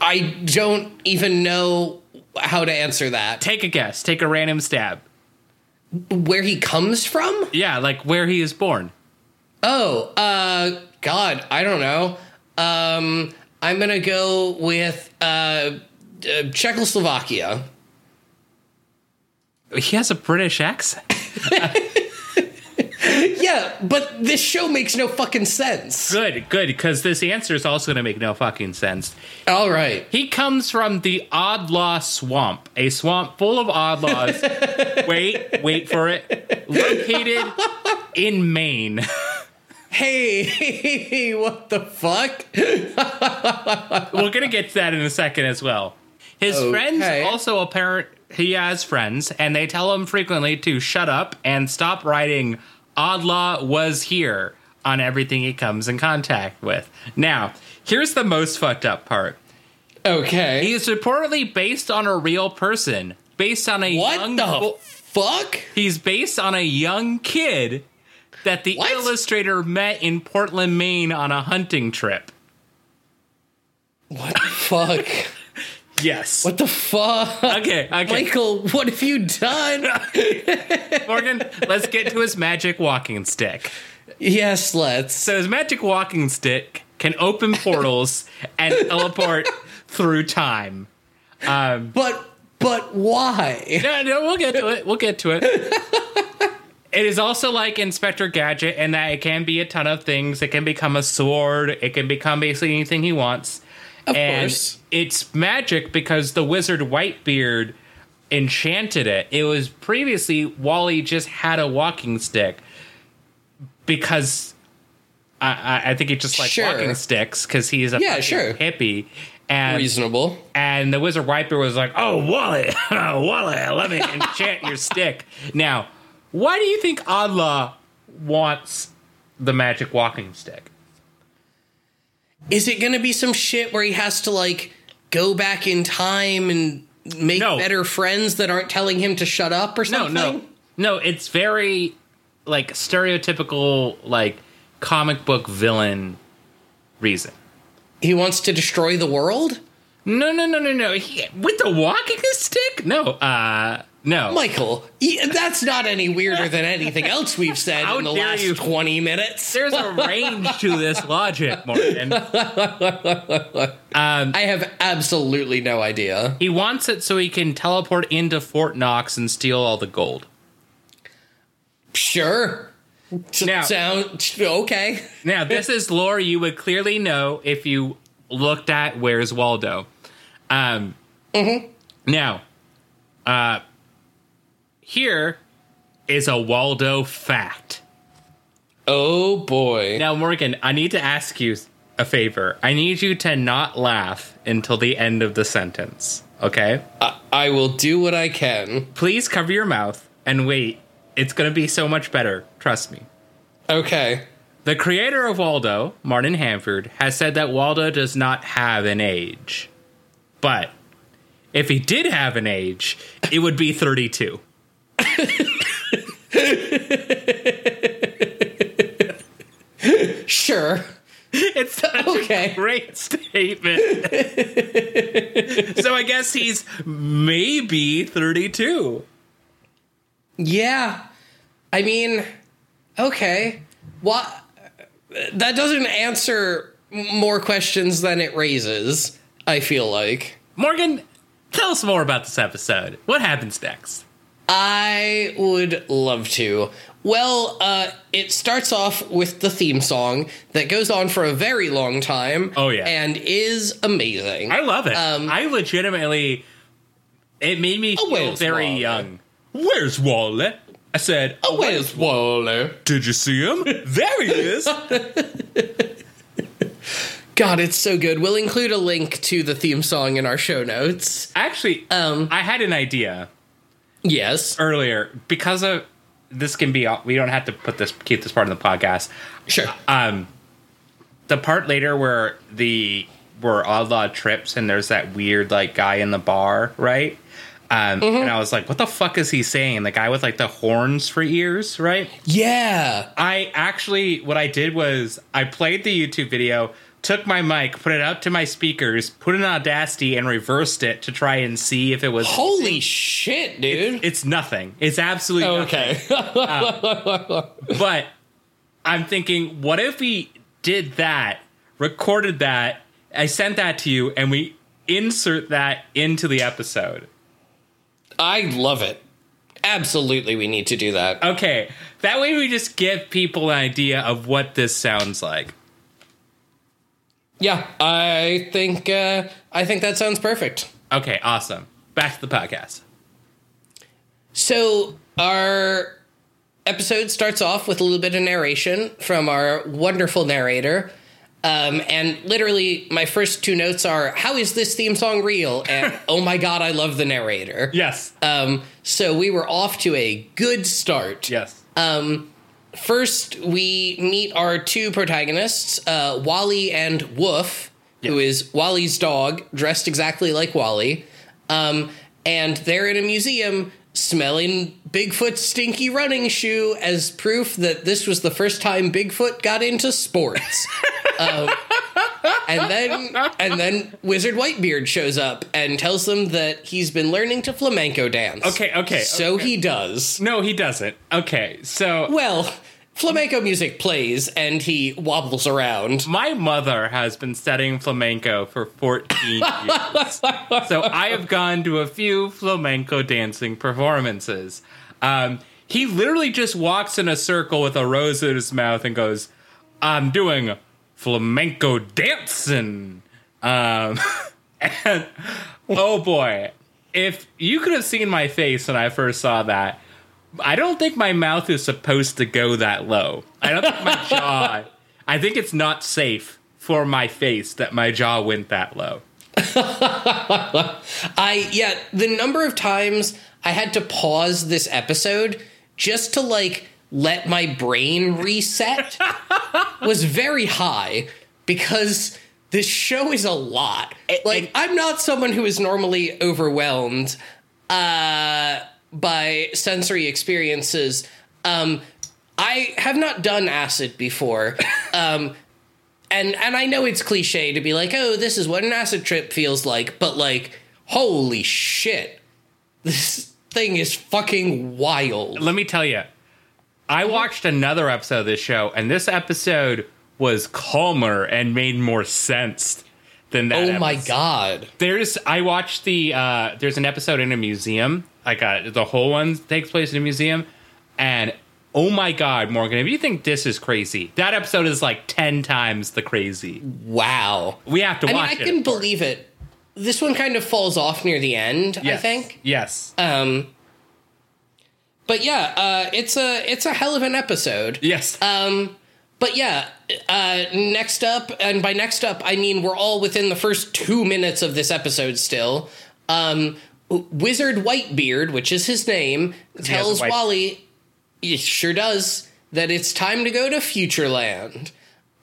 I don't even know how to answer that. Take a guess. Take a random stab. Where he comes from? Yeah, like where he is born. Oh, God, I don't know. I'm going to go with Czechoslovakia. He has a British accent. Yeah, but this show makes no fucking sense. Good, because this answer is also going to make no fucking sense. All right. He comes from the Oddlaw Swamp, a swamp full of Oddlaws. wait for it. Located in Maine. Hey, what the fuck? We're going to get to that in a second as well. His friends also apparent. He has friends, and they tell him frequently to shut up and stop writing Oddlaw was here on everything he comes in contact with. Now, here's the most fucked up part. Okay. He is reportedly based on a real person. Based on a fuck? He's based on a young kid that the illustrator met in Portland, Maine on a hunting trip. What the fuck? Yes. What the fuck? Okay. Michael, what have you done? Morgan, let's get to his magic walking stick. Yes, let's. So his magic walking stick can open portals and teleport through time. But why? No, we'll get to it. It is also like Inspector Gadget in that it can be a ton of things. It can become a sword. It can become basically anything he wants. Of course. It's magic because the wizard Whitebeard enchanted it. It was previously Wally just had a walking stick because I think he just likes walking sticks because he's a hippie. And, reasonable. And the wizard Whitebeard was like, oh, Wally, let me enchant your stick. Now, why do you think Adla wants the magic walking stick? Is it going to be some shit where he has to, like, go back in time and make better friends that aren't telling him to shut up or something? No, it's very, like, stereotypical, like, comic book villain reason. He wants to destroy the world? No. With the walking stick? No. Michael, that's not any weirder than anything else we've said in the last 20 minutes. There's a range to this logic, Morgan. I have absolutely no idea. He wants it so he can teleport into Fort Knox and steal all the gold. Sure. Okay. Now, this is lore you would clearly know if you looked at Where's Waldo. Now, here is a Waldo fact. Oh, boy. Now, Morgan, I need to ask you a favor. I need you to not laugh until the end of the sentence, okay? I will do what I can. Please cover your mouth and wait. It's going to be so much better. Trust me. Okay. The creator of Waldo, Martin Hanford, has said that Waldo does not have an age. But if he did have an age, it would be 32. Sure. It's such a great statement. So I guess he's maybe 32. Yeah. I mean, okay. Well, that doesn't answer more questions than it raises, I feel like. Morgan, tell us more about this episode. What happens next? I would love to. Well, it starts off with the theme song that goes on for a very long time. Oh, yeah. And is amazing. I love it. I legitimately... It made me feel very young. Where's Wally? I said, oh, where's Wally? Did you see him? There he is. God, it's so good. We'll include a link to the theme song in our show notes. Actually, I had an idea. Yes. Earlier, because of this can be, we don't have to keep this part in the podcast. Sure. The part later where Adla trips and there's that weird like guy in the bar, right? And I was like, what the fuck is he saying? The guy with, like, the horns for ears, right? Yeah. What I did was I played the YouTube video, took my mic, put it up to my speakers, put it in Audacity, and reversed it to try and see if it was... Holy shit, dude. It's nothing. It's absolutely nothing. But I'm thinking, what if we did that, recorded that, I sent that to you, and we insert that into the episode? I love it. Absolutely, we need to do that. Okay, that way we just give people an idea of what this sounds like. Yeah, I think that sounds perfect. Okay, awesome. Back to the podcast. So our episode starts off with a little bit of narration from our wonderful narrator. And literally, my first two notes are, how is this theme song real? And, oh my God, I love the narrator. Yes. So we were off to a good start. Yes. First, we meet our two protagonists, Wally and Woof, yes. who is Wally's dog, dressed exactly like Wally. And they're in a museum smelling Bigfoot's stinky running shoe as proof that this was the first time Bigfoot got into sports. And then Wizard Whitebeard shows up and tells them that he's been learning to flamenco dance. Okay. So he does. No, he doesn't. Okay, so... Well, flamenco music plays and he wobbles around. My mother has been studying flamenco for 14 years. So I have gone to a few flamenco dancing performances. He literally just walks in a circle with a rose in his mouth and goes, "I'm doing flamenco dancing." And oh boy, if you could have seen my face when I first saw that, I don't think my mouth is supposed to go that low. I don't think my jaw, I think it's not safe for my face that my jaw went that low. The number of times I had to pause this episode just to let my brain reset was very high, because this show is a lot. I'm not someone who is normally overwhelmed by sensory experiences. I have not done acid before. And I know it's cliche to be like, oh, this is what an acid trip feels like. But holy shit, this thing is fucking wild. Let me tell you. I watched another episode of this show, and this episode was calmer and made more sense than that. Oh my god! There's an episode in a museum. The whole one takes place in a museum, and oh my god, Morgan, if you think this is crazy, that episode is 10 times the crazy. Wow, we have to watch it. I can believe it. This one kind of falls off near the end. Yes. I think. Yes. But yeah, it's a hell of an episode. Yes. Next up, and by next up, I mean we're all within the first 2 minutes of this episode still. Wizard Whitebeard, which is his name, tells Wally, it sure does, that it's time to go to Futureland.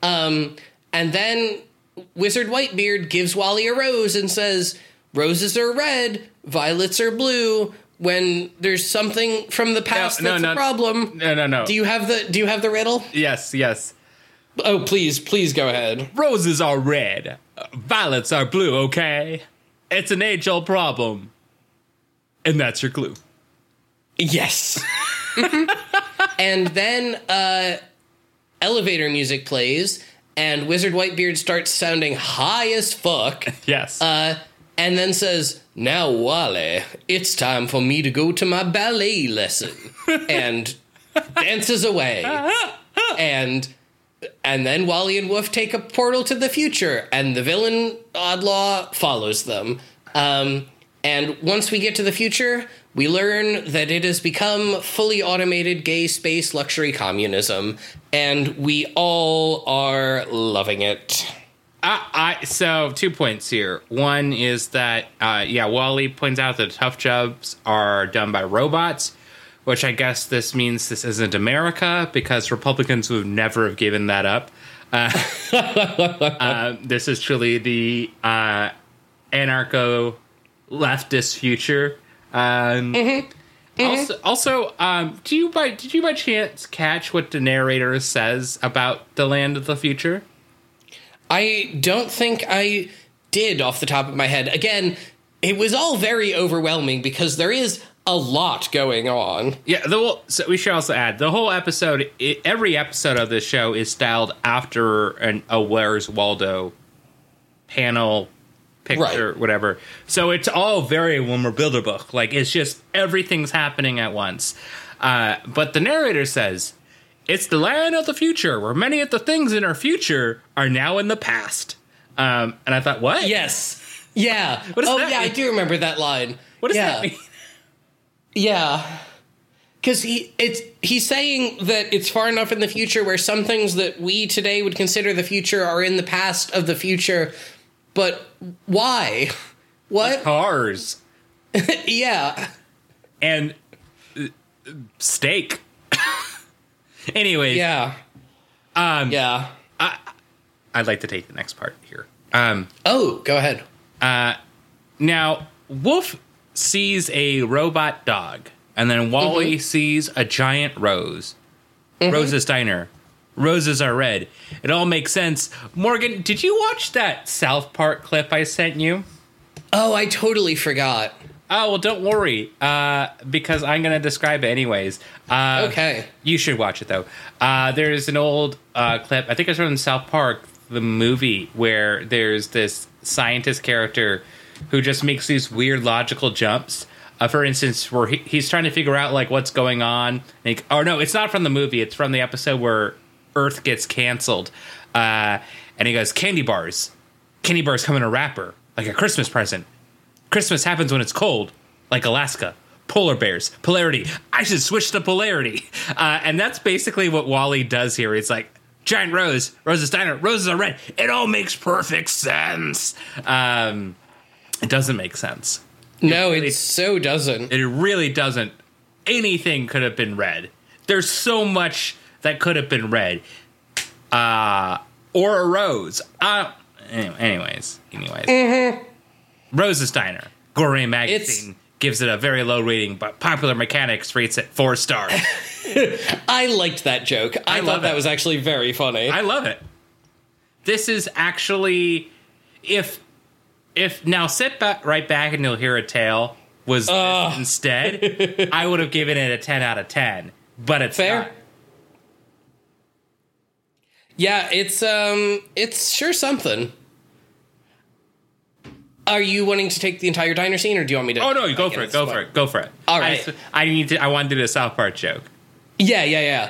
And then Wizard Whitebeard gives Wally a rose and says, "Roses are red, violets are blue. When there's something from the past a problem." No. Do you have the riddle? Yes. Oh, please go ahead. "Roses are red. Violets are blue, okay? It's an age-old problem. And that's your clue." Yes. And then elevator music plays, and Wizard Whitebeard starts sounding high as fuck. Yes. And then says, "Now, Wally, it's time for me to go to my ballet lesson," and dances away. And then Wally and Woof take a portal to the future, and the villain, Oddlaw, follows them. And once we get to the future, we learn that it has become fully automated gay space luxury communism, and we all are loving it. So 2 points here. One is that, Wally points out that tough jobs are done by robots, which I guess this means this isn't America, because Republicans would never have given that up. This is truly the anarcho-leftist future. Also, did you by chance catch what the narrator says about the land of the future? I don't think I did off the top of my head. Again, it was all very overwhelming because there is a lot going on. Yeah, so we should also add, the whole episode, every episode of this show is styled after a Where's Waldo panel, picture, right. Whatever. So it's all very Wilmer Bilderbuch. It's just everything's happening at once. But the narrator says, "It's the land of the future, where many of the things in our future are now in the past." And I thought, what? Yes. Yeah. What does that mean? I do remember that line. What does that mean? Yeah. Because he's saying that it's far enough in the future where some things that we today would consider the future are in the past of the future. But why? What? Cars. Yeah. And steak. Anyways. Yeah. Yeah. I'd like to take the next part here. Go ahead. Now, Wolf sees a robot dog, and then Wally sees a giant rose. Mm-hmm. Rose's Diner. Roses are red. It all makes sense. Morgan, did you watch that South Park clip I sent you? Oh, I totally forgot. Oh, well, don't worry, because I'm going to describe it anyways. Okay. You should watch it, though. There's an old clip, I think it's from South Park, the movie, where there's this scientist character who just makes these weird logical jumps. For instance, where he's trying to figure out, like, what's going on. Like, oh, no, it's not from the movie. It's from the episode where Earth gets canceled. And he goes, candy bars. Candy bars come in a wrapper, like a Christmas present. Christmas happens when it's cold, like Alaska. Polar bears. Polarity. I should switch to polarity. And that's basically what Wally does here. It's like, giant rose. Rose's Diner. Roses are red. It all makes perfect sense. It doesn't make sense. No, it so doesn't. It really doesn't. Anything could have been red. There's so much that could have been red. Or a rose. Anyways. Mm-hmm. Rose's Diner. Gourmet Magazine gives it a very low rating, but Popular Mechanics rates it 4 stars. I liked that joke. I thought that was actually very funny. I love it. This is actually, if now sit back, right back and you'll hear a tale was this instead, I would have given it a 10 out of 10, but it's fair. Not. Yeah, it's sure something. Are you wanting to take the entire diner scene, or do you want me to? Oh no, go for it. All right, I wanted to do a South Park joke. Yeah.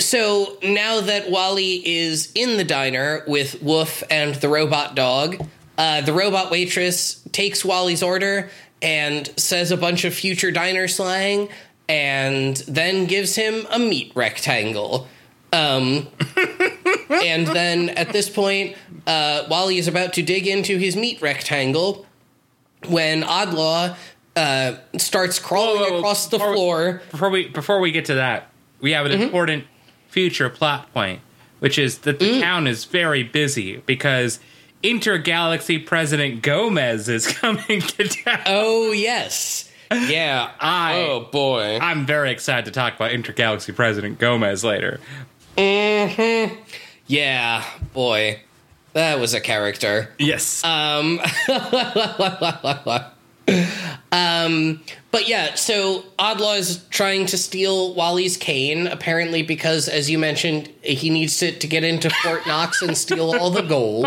So now that Wally is in the diner with Wolf and the robot dog, the robot waitress takes Wally's order and says a bunch of future diner slang, and then gives him a meat rectangle. And then at this point, Wally is about to dig into his meat rectangle when Oddlaw starts crawling across the floor. Before we get to that, we have an important future plot point, which is that the town is very busy because Intergalaxy President Gomez is coming to town. Oh, yes. Yeah. Oh, boy. I'm very excited to talk about Intergalaxy President Gomez later. Mm-hmm. Yeah, boy. That was a character. Yes. But yeah, so Oddlaw is trying to steal Wally's cane, apparently because, as you mentioned, he needs to get into Fort Knox and steal all the gold.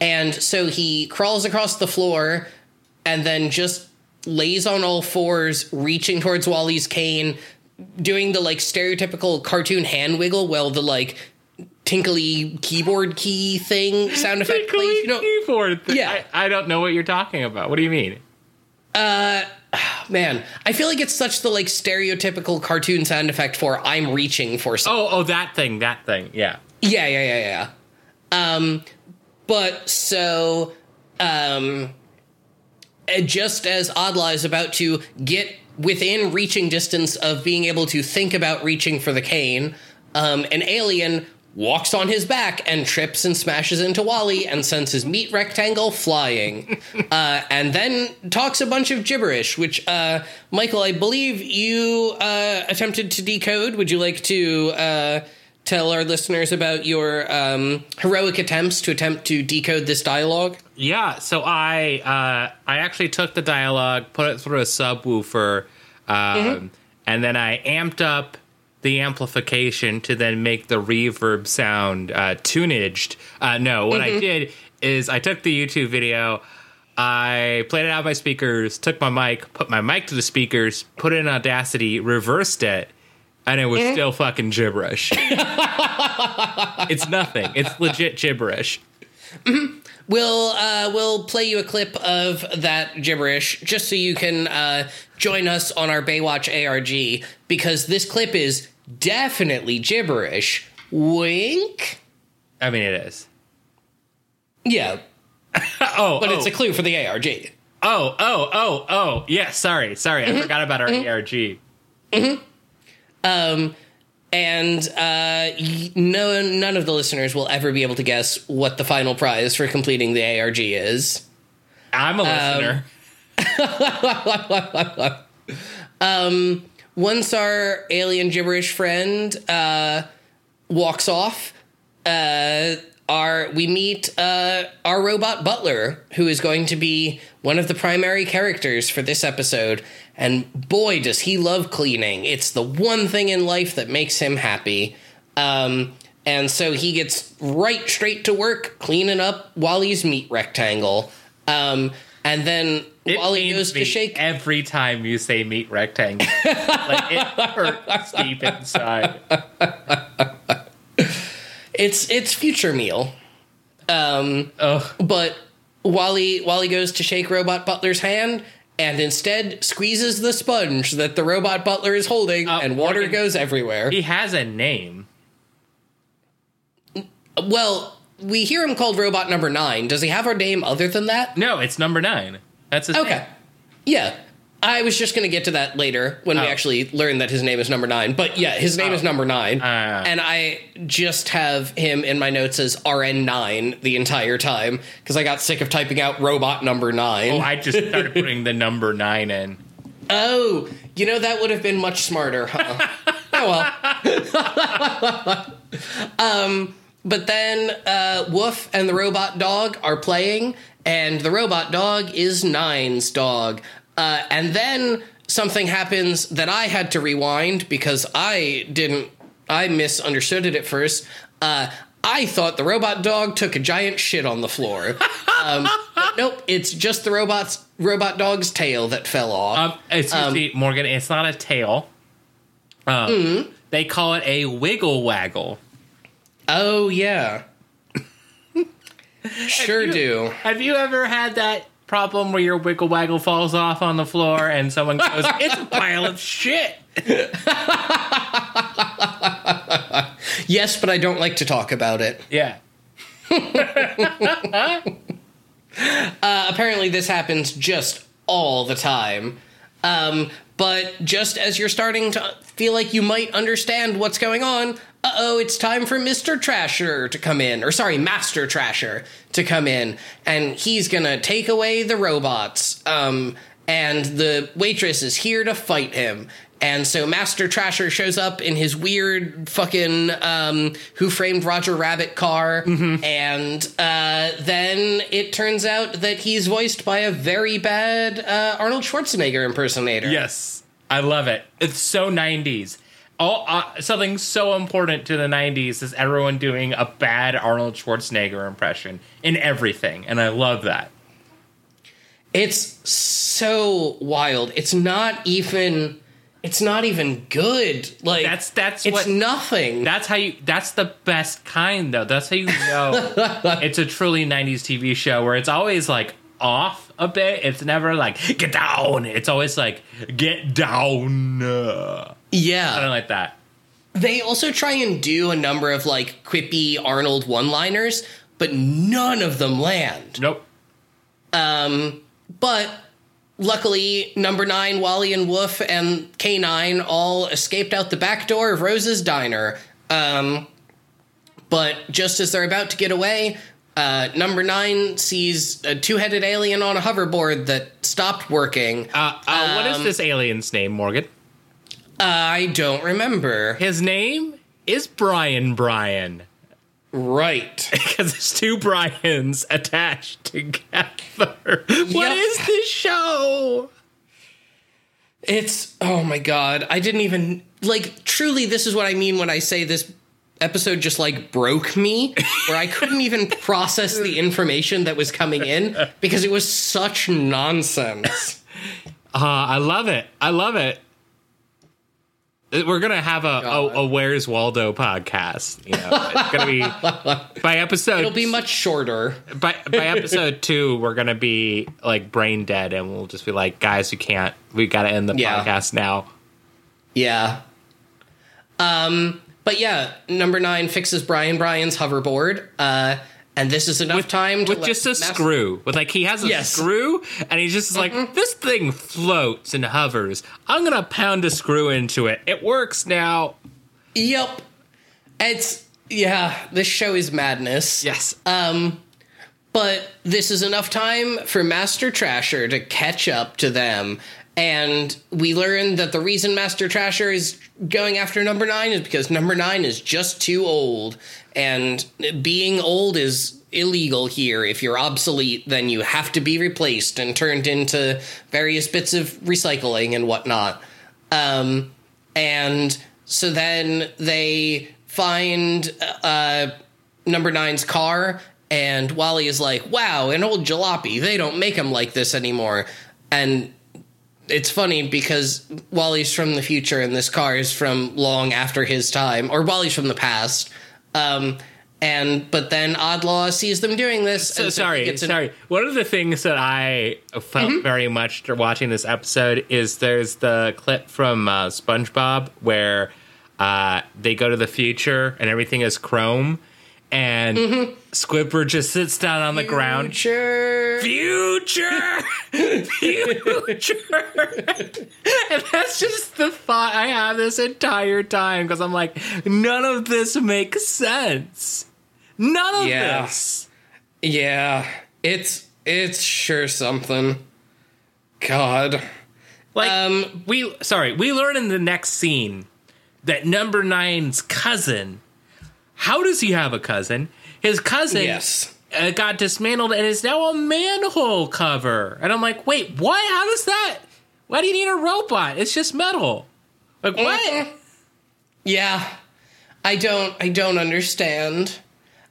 And so he crawls across the floor and then just lays on all fours, reaching towards Wally's cane, doing the, like, stereotypical cartoon hand wiggle, well, the, like, tinkly keyboard key thing sound effect plays. Keyboard thing? Yeah. I don't know what you're talking about. What do you mean? Man, I feel like it's such the, like, stereotypical cartoon sound effect for I'm reaching for something. Oh, that thing, yeah. Yeah. But so, just as Oddlaw is about to get within reaching distance of being able to think about reaching for the cane, an alien walks on his back and trips and smashes into Wally and sends his meat rectangle flying. And then talks a bunch of gibberish, which, Michael, I believe you attempted to decode. Would you like to tell our listeners about your heroic attempts to decode this dialogue? Yeah, so I actually took the dialogue, put it through a subwoofer, and then I amped up the amplification to then make the reverb sound tunaged. What I did is I took the YouTube video, I played it out of my speakers, took my mic, put my mic to the speakers, put it in Audacity, reversed it, and it was still fucking gibberish. It's nothing. It's legit gibberish. Mm-hmm. We'll play you a clip of that gibberish just so you can join us on our Baywatch ARG, because this clip is definitely gibberish. Wink? I mean, it is. Yeah. But it's a clue for the ARG. Oh, yeah, sorry. I forgot about our ARG. Mm-hmm. None of the listeners will ever be able to guess what the final prize for completing the ARG is. I'm a listener. Once our alien gibberish friend walks off, we meet our robot butler, who is going to be one of the primary characters for this episode. And boy, does he love cleaning. It's the one thing in life that makes him happy. And so he gets right straight to work cleaning up Wally's meat rectangle. And then Wally goes to shake. Every time you say meat rectangle, like, it hurts deep inside. It's future meal. But Wally goes to shake Robot Butler's hand, and instead squeezes the sponge that the robot butler is holding, and water goes everywhere. He has a name. Well, we hear him called Robot Number 9. Does he have a name other than that? No, it's Number 9. That's his name. Okay. Yeah. I was just going to get to that later when we actually learn that his name is Number 9. But yeah, his name is Number 9. And I just have him in my notes as RN9 the entire time because I got sick of typing out Robot Number 9. Oh, I just started putting the number 9 in. Oh, you know, that would have been much smarter, huh? Oh, well. But then Woof and the robot dog are playing, and the robot dog is Nine's dog. And then something happens that I had to rewind because I misunderstood it at first. I thought the robot dog took a giant shit on the floor. Nope, it's just the robot dog's tail that fell off. Excuse me, Morgan, it's not a tail. They call it a wiggle waggle. Oh, yeah. Sure do. Have you ever had that problem where your wiggle waggle falls off on the floor and someone goes, it's a pile of shit? Yes, but I don't like to talk about it. Yeah. Apparently this happens just all the time. But just as you're starting to feel like you might understand what's going on, uh-oh, it's time for Mr. Trasher to come in. Or, sorry, Master Trasher to come in. And he's going to take away the robots. And the waitress is here to fight him. And so Master Trasher shows up in his weird fucking Who Framed Roger Rabbit car. Mm-hmm. And then it turns out that he's voiced by a very bad Arnold Schwarzenegger impersonator. Yes, I love it. It's so 90s. Something so important to the 90s is everyone doing a bad Arnold Schwarzenegger impression in everything, and I love that. It's so wild. It's not even good. Like that's it's what, nothing. That's the best kind though. That's how you know it's a truly 90s TV show where it's always like off a bit. It's never like get down. It's always like get down. Yeah. I don't like that. They also try and do a number of, like, quippy Arnold one-liners, but none of them land. Nope. But luckily, Number 9, Wally and Woof and K9 all escaped out the back door of Rose's diner. But just as they're about to get away, Number 9 sees a two-headed alien on a hoverboard that stopped working. What is this alien's name, Morgan? I don't remember. His name is Brian. Right. Because there's two Brians attached together. Yep. What is this show? It's, oh my God. I didn't even, like, truly this is what I mean when I say this episode just, like, broke me. Where I couldn't even process the information that was coming in because it was such nonsense. I love it. We're going to have a Where's Waldo podcast. You know, it's going to be by episode. It'll be much shorter. By episode 2, we're going to be like brain dead and we'll just be like, guys, we got to end the podcast now. Yeah. But yeah, Number 9 fixes Brian's hoverboard. And this is enough time to... With just a screw. With, like, he has a screw, and he's just like, this thing floats and hovers. I'm going to pound a screw into it. It works now. Yep. It's... Yeah, this show is madness. Yes. But this is enough time for Master Trasher to catch up to them. And we learn that the reason Master Trasher is going after number 9 is because number 9 is just too old. And being old is illegal here. If you're obsolete, then you have to be replaced and turned into various bits of recycling and whatnot. And so then they find number 9's car, and Wally is like, wow, an old jalopy. They don't make them like this anymore. And... it's funny because Wally's from the future and this car is from long after his time, or Wally's from the past. But then Oddlaw sees them doing this. So, sorry. One of the things that I felt very much after watching this episode is there's the clip from SpongeBob where they go to the future and everything is chrome. And Squidward just sits down on the ground. Future! And that's just the thought I have this entire time, because I'm like, none of this makes sense. None of this. Yeah. It's sure something. God. Like, we learn in the next scene that number 9's cousin... How does he have a cousin? His cousin got dismantled and is now a manhole cover. And I'm like, wait, what? How does that? Why do you need a robot? It's just metal. Like, what? Yeah, I don't understand.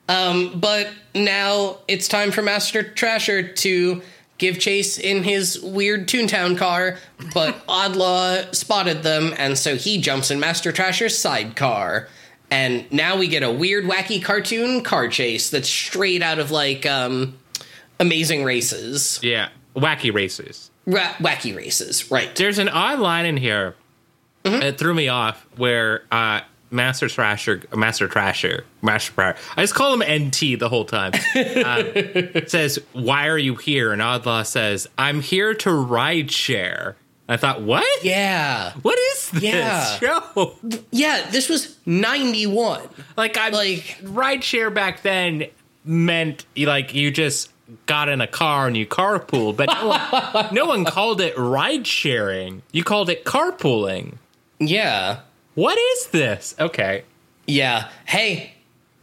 But now it's time for Master Trasher to give chase in his weird Toontown car. But Oddlaw spotted them, and so he jumps in Master Trasher's sidecar. And now we get a weird, wacky cartoon car chase that's straight out of, like, Amazing Races. Yeah, Wacky Races. Wacky Races, right. There's an odd line in here that threw me off where Master Trasher, I just call him NT the whole time, says, why are you here? And Oddlaw says, I'm here to ride share. I thought, what? Yeah. What is this show? Yeah, this was 91. Like, I'm like, rideshare back then meant, like, you just got in a car and you carpooled. But no one called it ride sharing. You called it carpooling. Yeah. What is this? Okay. Yeah. Hey,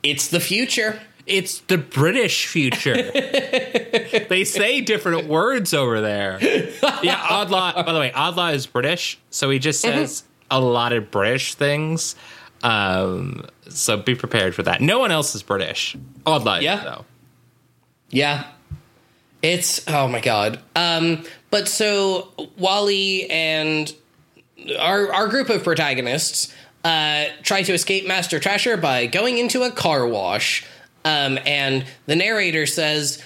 it's the future. It's the British future. They say different words over there. Yeah, Oddlaw, by the way, Oddlaw is British, so he just says a lot of British things. So be prepared for that. No one else is British. Oddlaw is, though. Yeah. It's, oh my God. But so Wally and our group of protagonists try to escape Master Trasher by going into a car wash. And the narrator says,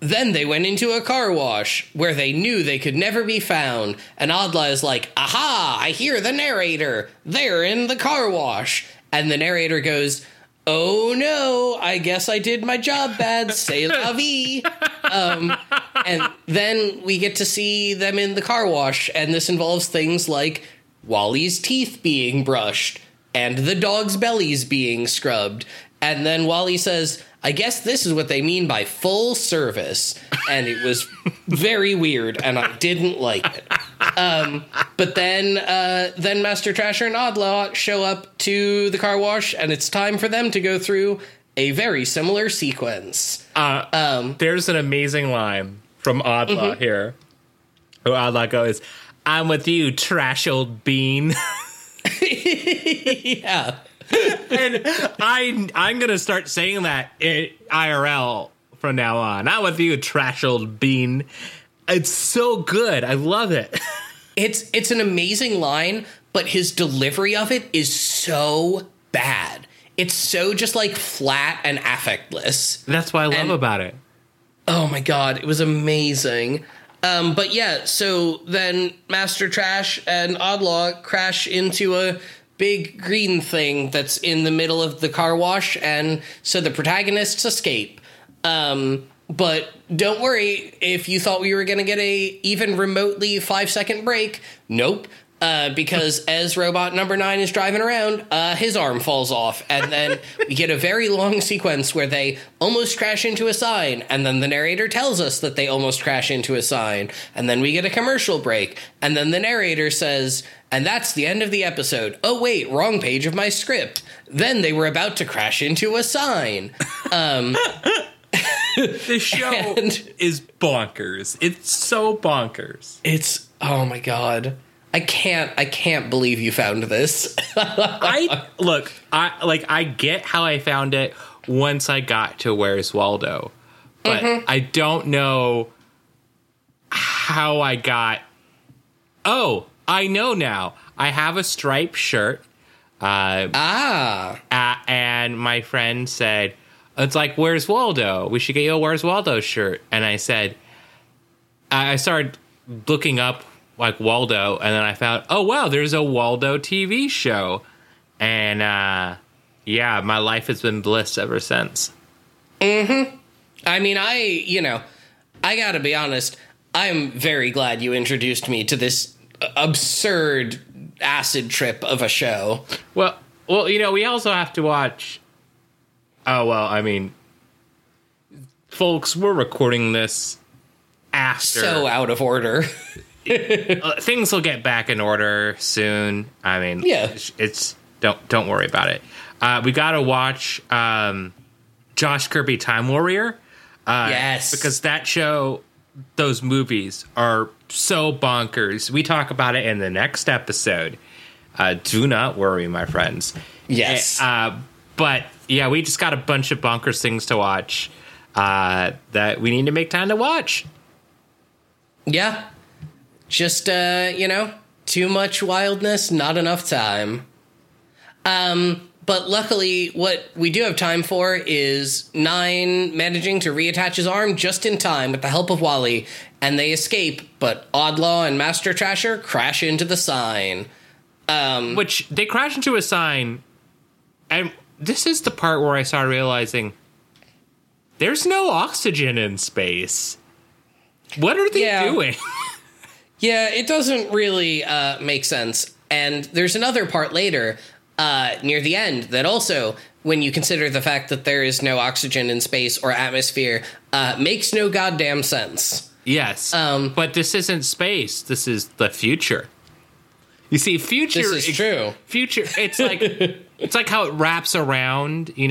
then they went into a car wash where they knew they could never be found. And Oddlaw is like, aha, I hear the narrator. They're in the car wash. And the narrator goes, oh, no, I guess I did my job bad. C'est la vie. And then we get to see them in the car wash. And this involves things like Wally's teeth being brushed and the dog's bellies being scrubbed. And then Wally says, I guess this is what they mean by full service. And it was very weird, and I didn't like it. But then Master Trasher and Oddlaw show up to the car wash, and it's time for them to go through a very similar sequence. There's an amazing line from Oddlaw here. Who Oddlaw goes, I'm with you, trash old bean. Yeah. And I'm going to start saying that in IRL from now on. Not with you, trash old bean. It's so good. I love it. It's an amazing line, but his delivery of it is so bad. It's so just like flat and affectless. That's what I love about it. Oh, my God. It was amazing. But yeah, so then Master Trash and Oddlaw crash into a big green thing that's in the middle of the car wash, and so the protagonists escape. But don't worry, if you thought we were going to get a even remotely 5-second break, nope. Because as robot number 9 is driving around, his arm falls off, and then we get a very long sequence where they almost crash into a sign, and then the narrator tells us that they almost crash into a sign, and then we get a commercial break, and then the narrator says, and that's the end of the episode. Oh, wait, wrong page of my script. Then they were about to crash into a sign. This show is bonkers. It's so bonkers. It's, oh my God. I can't believe you found this. I get how I found it once I got to Where's Waldo, but I don't know how I got. Oh, I know now. I have a striped shirt. And my friend said, it's like, Where's Waldo? We should get you a Where's Waldo shirt. And I said, I started looking up like Waldo, and then I found, oh wow, there's a Waldo TV show, and yeah, my life has been bliss ever since. I mean, I gotta be honest, I'm very glad you introduced me to this absurd acid trip of a show. Well, we also have to watch. Oh well, I mean, folks, we're recording this after, so out of order. Things will get back in order soon. I mean, yeah. It's don't worry about it. We gotta watch Josh Kirby Time Warrior. Yes, because that show, those movies are so bonkers. We talk about it in the next episode. Do not worry, my friends. Yes, but yeah, we just got a bunch of bonkers things to watch that we need to make time to watch. Yeah. Just, too much wildness, not enough time. But luckily, what we do have time for is Nine managing to reattach his arm just in time with the help of Wally, and they escape, but Oddlaw and Master Trasher crash into the sign. Which, they crash into a sign, and this is the part where I started realizing there's no oxygen in space. What are they doing? Yeah, it doesn't really make sense. And there's another part later near the end that also, when you consider the fact that there is no oxygen in space or atmosphere, makes no goddamn sense. Yes, but this isn't space. This is the future. You see, future is true. Future, it's like it's like how it wraps around, So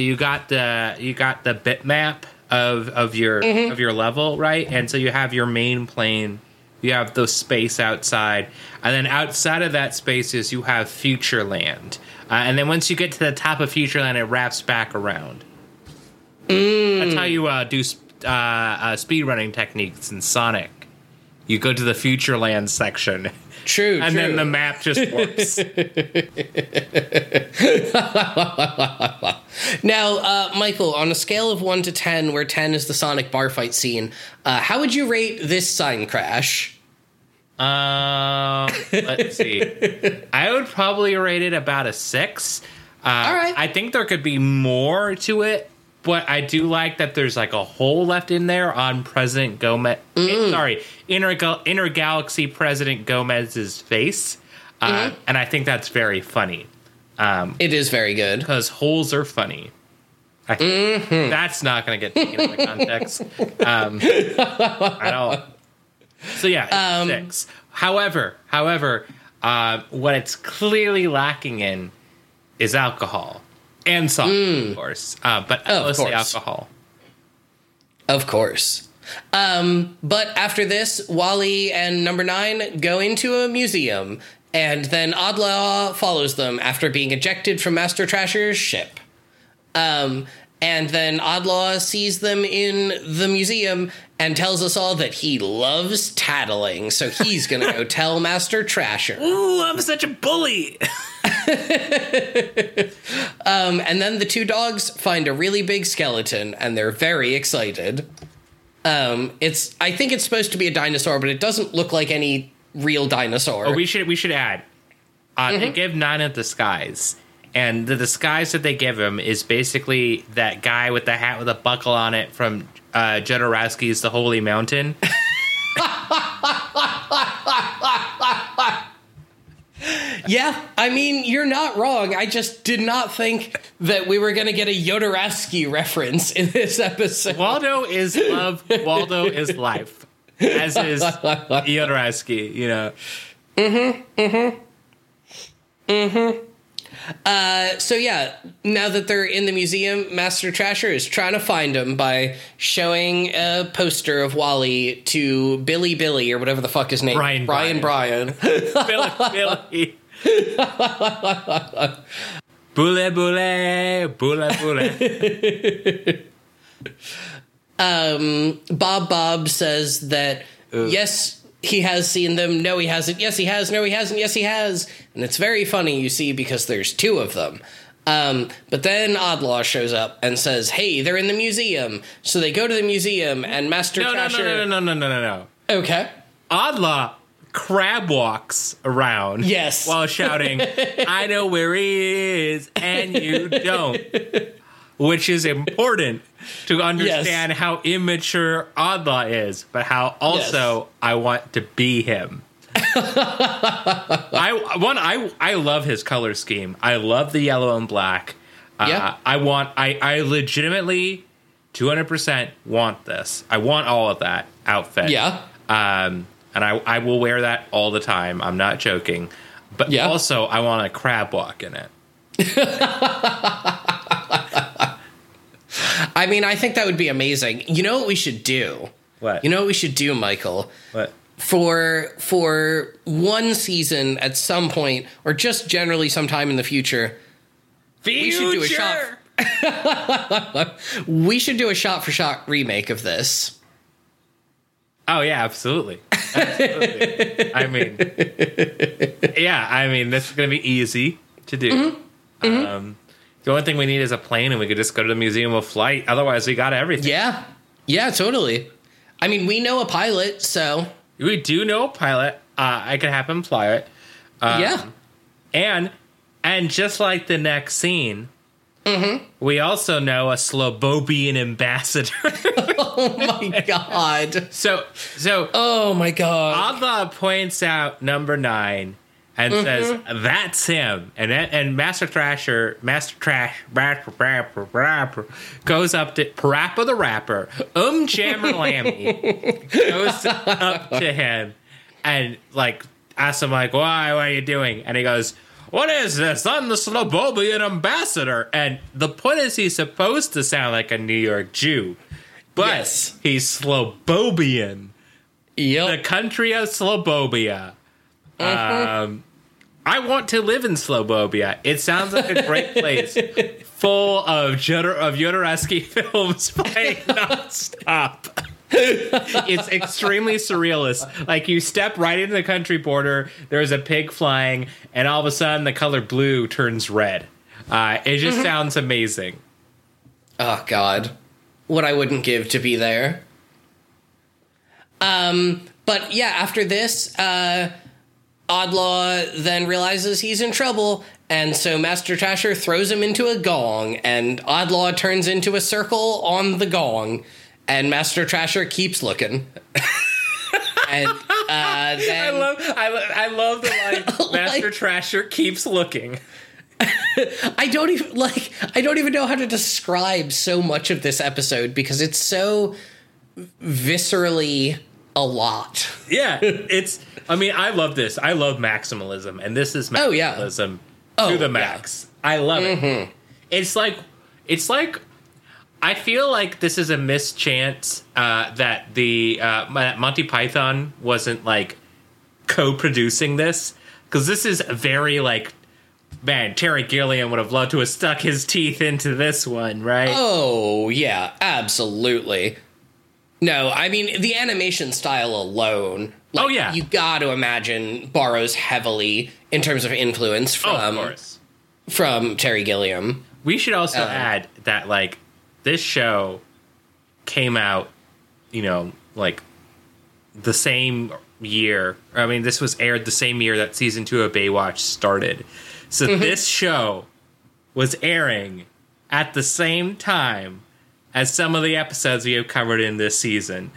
you got the bitmap of your level, right? And so you have your main plane. You have the space outside, and then outside of that space is you have Futureland, and then once you get to the top of Futureland, it wraps back around. That's how you do speedrunning techniques in Sonic. You go to the Futureland section. True, and then the map just warps. Now, Michael, on a scale of 1 to 10, where 10 is the Sonic bar fight scene, how would you rate this sign crash? Let's see. I would probably rate it about a 6. All right. I think there could be more to it, but I do like that there's like a hole left in there on President Gomez. Intergalaxy President Gomez's face. And I think that's very funny. It is very good. Because holes are funny. I think that's not going to get taken out of context at all. So yeah, 6. However, what it's clearly lacking in is alcohol. And salt, of course. But mostly alcohol. Of course. But after this, Wally and number 9 go into a museum, and then Oddlaw follows them after being ejected from Master Trasher's ship. And then Oddlaw sees them in the museum and tells us all that he loves tattling, so he's going to go tell Master Trasher. Ooh, I'm such a bully! And then the two dogs find a really big skeleton, and they're very excited. I think it's supposed to be a dinosaur, but it doesn't look like any real dinosaur. Oh, we should add. They give Nine a disguise, And the disguise that they give him is basically that guy with the hat with a buckle on it from Jodorowsky's The Holy Mountain. Yeah, I mean, you're not wrong. I just did not think that we were going to get a Jodorowsky reference in this episode. Waldo is love. Waldo is life. As is Jodorowsky, you know. Mm-hmm, mm-hmm, mm-hmm. So yeah, now that they're in the museum, Master Trasher is trying to find him by showing a poster of Wally to Billy Billy or whatever the fuck his name. Brian. Billy Billy. Boule boule. Boule boule. Bob says that, ooh, yes, he has seen them. No, he hasn't. Yes, he has. No, he hasn't. Yes, he has. And it's very funny, you see, because there's two of them. But then Oddlaw shows up and says, hey, they're in the museum. So they go to the museum and Master Trasher... No. Okay. Oddlaw crab walks around. Yes. While shouting, I know where he is and you don't. Which is important to understand how immature Oddlaw is, but how also I want to be him. I love his color scheme. I love the yellow and black. I legitimately 200% want this. I want all of that outfit. Yeah. And I will wear that all the time. I'm not joking. But also I want a crab walk in it. I mean, I think that would be amazing. You know what we should do? What? You know what we should do, Michael? What? For one season at some point, or just generally sometime in the future. We should do a shot. We should do a shot-for-shot remake of this. Oh yeah, absolutely. I mean, yeah, I mean this is going to be easy to do. Mm-hmm. The only thing we need is a plane, and we could just go to the Museum of Flight. Otherwise, we got everything. Yeah, totally. I mean, we know a pilot, so... We do know a pilot. I could have him fly it. And just like the next scene, we also know a Slobobian ambassador. Oh, my God. So... Oh, my God. Oddlaw points out number 9... and says, that's him. And Master Trash goes up to Parappa the Rapper, Jammerlammy, goes up to him and, like, asks him, like, why, what are you doing? And he goes, what is this? I'm the Slobobian ambassador. And the point is he's supposed to sound like a New York Jew, but he's Slobobian. Yep. The country of Slobobia. I want to live in Slobobia. It sounds like a great place full of Jodorowsky films playing nonstop. It's extremely surrealist. Like, you step right into the country border, there's a pig flying, and all of a sudden the color blue turns red. It just sounds amazing. Oh, God. What I wouldn't give to be there. But, yeah, after this, Oddlaw then realizes he's in trouble, and so Master Trasher throws him into a gong, and Oddlaw turns into a circle on the gong, and Master Trasher keeps looking. And then I love the line, Master Trasher keeps looking. I don't even know how to describe so much of this episode because it's so viscerally a lot. Yeah, it's... I mean, I love this. I love maximalism, and this is maximalism to the max. Yeah. I love it. It's like I feel like this is a missed chance that the Monty Python wasn't like co-producing this, because this is very like, man, Terry Gilliam would have loved to have stuck his teeth into this one, right? Oh yeah, absolutely. No, I mean, the animation style alone, like, you got to imagine borrows heavily in terms of influence from Terry Gilliam. We should also add that, like, this show came out, you know, like, the same year. I mean, this was aired the same year that season 2 of Baywatch started. So this show was airing at the same time as some of the episodes we have covered in this season.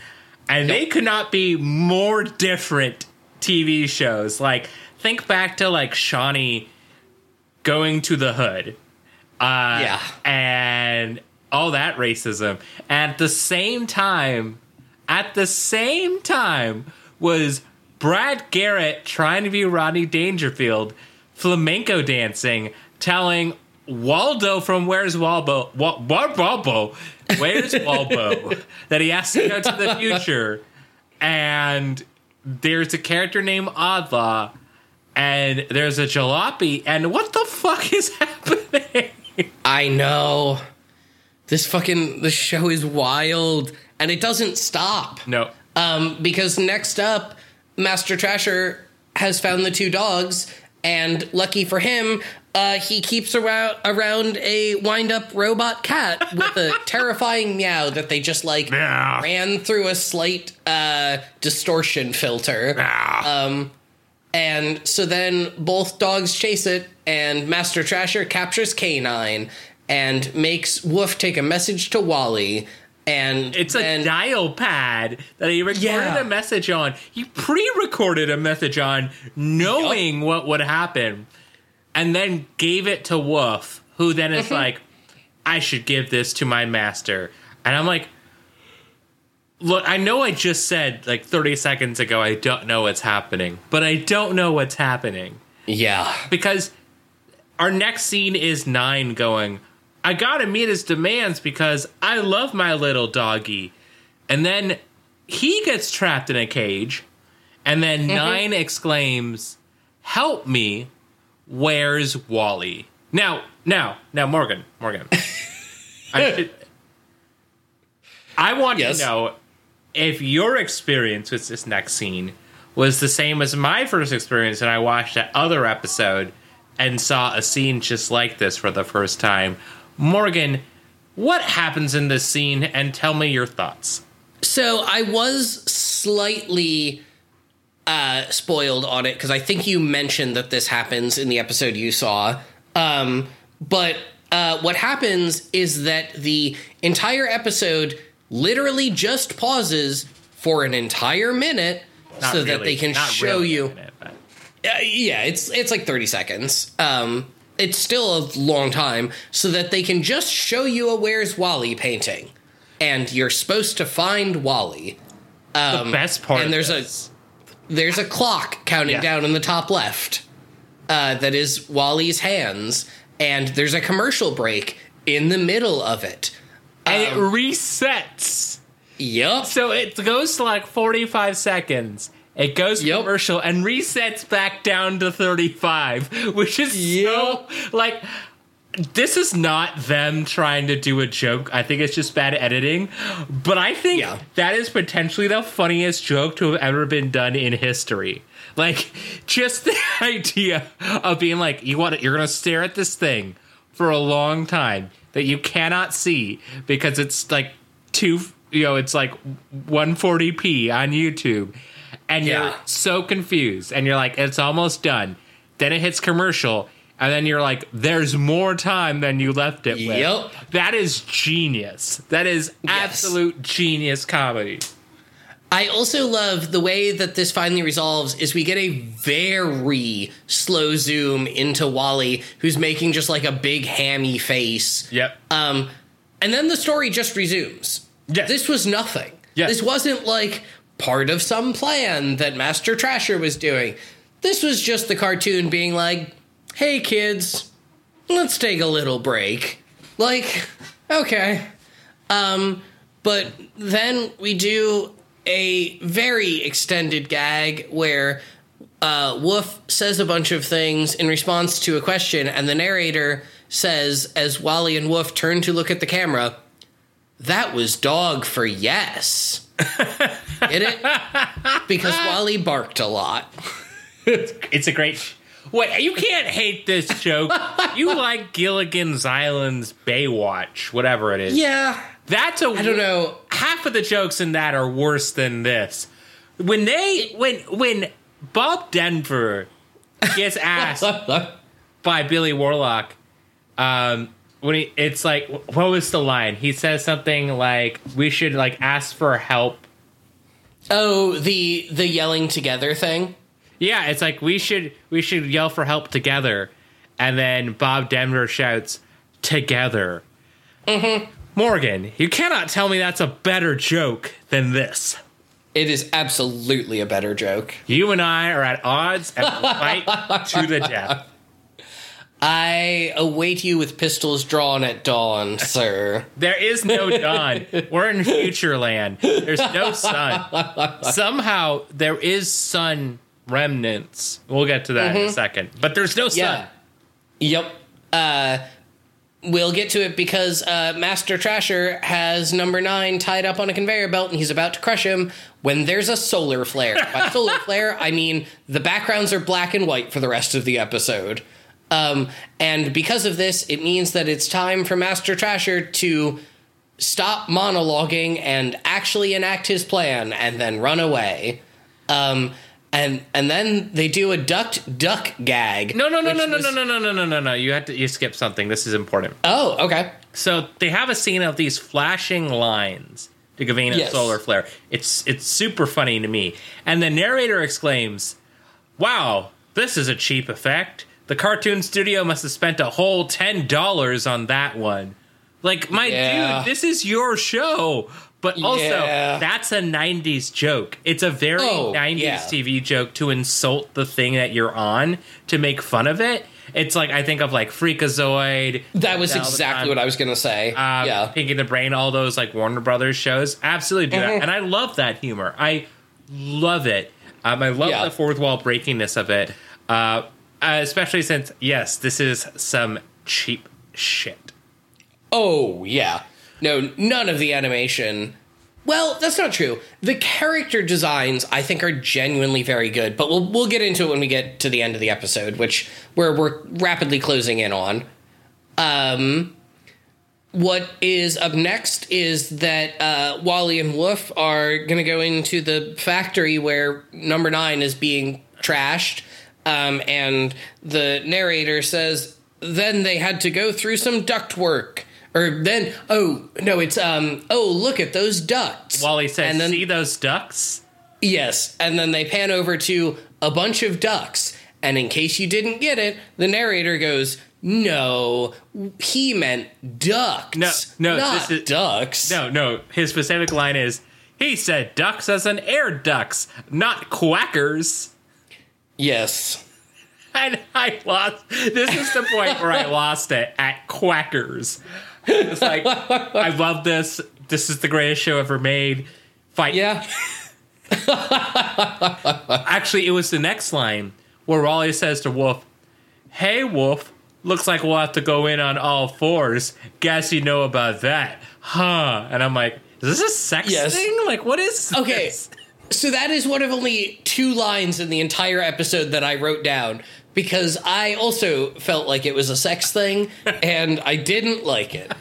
And They could not be more different TV shows. Like, think back to, like, Shawnee going to the hood. And all that racism. And at the same time, was Brad Garrett trying to be Rodney Dangerfield, flamenco dancing, telling Waldo from Where's Waldo, Where's Waldo, that he has to go to the future. And there's a character named Oddlaw, and there's a jalopy, and what the fuck is happening? I know. This show is wild, and it doesn't stop. No. Because next up, Master Trasher has found the two dogs, and lucky for him, he keeps around a wind-up robot cat with a terrifying meow that they just, like, ran through a slight distortion filter. And so then both dogs chase it, and Master Trasher captures K9 and makes Woof take a message to Wally. And it's a dial pad that he recorded a message on. He pre-recorded a message on, knowing what would happen, and then gave it to Woof, who then is like, I should give this to my master. And I'm like, look, I know I just said, like, 30 seconds ago, I don't know what's happening, but I don't know what's happening. Yeah. Because our next scene is 9 going, I gotta meet his demands because I love my little doggy. And then he gets trapped in a cage. And then 9 exclaims, help me, where's Wally? Now, Morgan. I want to know if your experience with this next scene was the same as my first experience when I watched that other episode and saw a scene just like this for the first time. Morgan, what happens in this scene? And tell me your thoughts. So I was slightly spoiled on it because I think you mentioned that this happens in the episode you saw. But what happens is that the entire episode literally just pauses for an entire minute that they can show you. It's like 30 seconds. It's still a long time, so that they can just show you a Where's Wally painting, and you're supposed to find Wally. The best part. And there's a clock counting down in the top left that is Wally's hands, and there's a commercial break in the middle of it, and it resets. Yep. So it goes to like 45 seconds. It goes commercial and resets back down to 35, which is so, like, this is not them trying to do a joke. I think it's just bad editing. But I think that is potentially the funniest joke to have ever been done in history. Like, just the idea of being like, you're going to stare at this thing for a long time that you cannot see because it's, like, it's, like, 140p on YouTube. And you're so confused, and you're like, it's almost done. Then it hits commercial, and then you're like, there's more time than you left it with. Yep. That is genius. That is absolute genius comedy. I also love the way that this finally resolves is we get a very slow zoom into Wally, who's making just like a big hammy face. Yep. And then the story just resumes. Yes. This was nothing. Yes. This wasn't like part of some plan that Master Trasher was doing. This was just the cartoon being like, hey, kids, let's take a little break. Like, okay. But then we do a very extended gag where Woof says a bunch of things in response to a question, and the narrator says, as Wally and Woof turn to look at the camera, that was dog for yes. Get it? Because Wally barked a lot. It's a great... What? You can't hate this joke. You like Gilligan's Island's Baywatch, whatever it is. Yeah. That's I don't know. Half of the jokes in that are worse than this. When Bob Denver gets asked by Billy Warlock, It's like, what was the line? He says something like, "We should like ask for help." Oh, the yelling together thing. Yeah, it's like we should yell for help together, and then Bob Denver shouts together. Mm-hmm. Morgan, you cannot tell me that's a better joke than this. It is absolutely a better joke. You and I are at odds and fight to the death. I await you with pistols drawn at dawn, sir. There is no dawn. We're in future land. There's no sun. Somehow there is sun remnants. We'll get to that in a second. But there's no sun. Yeah. Yep. We'll get to it because Master Trasher has number 9 tied up on a conveyor belt, and he's about to crush him when there's a solar flare. By solar flare, I mean the backgrounds are black and white for the rest of the episode. And because of this, it means that it's time for Master Trasher to stop monologuing and actually enact his plan and then run away. And then they do a duck gag. No. You skip something. This is important. Oh, okay. So they have a scene of these flashing lines to Gavina solar flare. It's super funny to me. And the narrator exclaims, "Wow, this is a cheap effect. The cartoon studio must have spent a whole $10 on that one." Like, dude, this is your show. But also, that's a 90s joke. It's a very 90s TV joke to insult the thing that you're on, to make fun of it. It's like, I think of like Freakazoid. That was exactly what I was going to say. Pinky and the Brain, all those like Warner Brothers shows. Absolutely do that. And I love that humor. I love it. I love the fourth wall breakingness of it. Especially since, yes, this is some cheap shit. Oh, yeah. No, none of the animation. Well, that's not true. The character designs, I think, are genuinely very good, but we'll get into it when we get to the end of the episode, which we're rapidly closing in on. What is up next is that Wally and Wolf are going to go into the factory where number 9 is being trashed, and the narrator says, "Then they had to go through some ductwork." Or then, look at those ducks. Wally says, and then, "See those ducks?" Yes, and then they pan over to a bunch of ducks. And in case you didn't get it, the narrator goes, "No, he meant ducks, ducks." No, his specific line is, "He said ducks as in air ducks, not quackers." Yes. And I lost. This is the point where I lost it at quackers. It's like, I love this. This is the greatest show ever made. Fight. Yeah. Actually, it was the next line where Wally says to Wolf, "Hey, Wolf, looks like we'll have to go in on all fours. Guess you know about that, huh?" And I'm like, is this a sex thing? Like, what is this? So that is one of only 2 lines in the entire episode that I wrote down, because I also felt like it was a sex thing, and I didn't like it.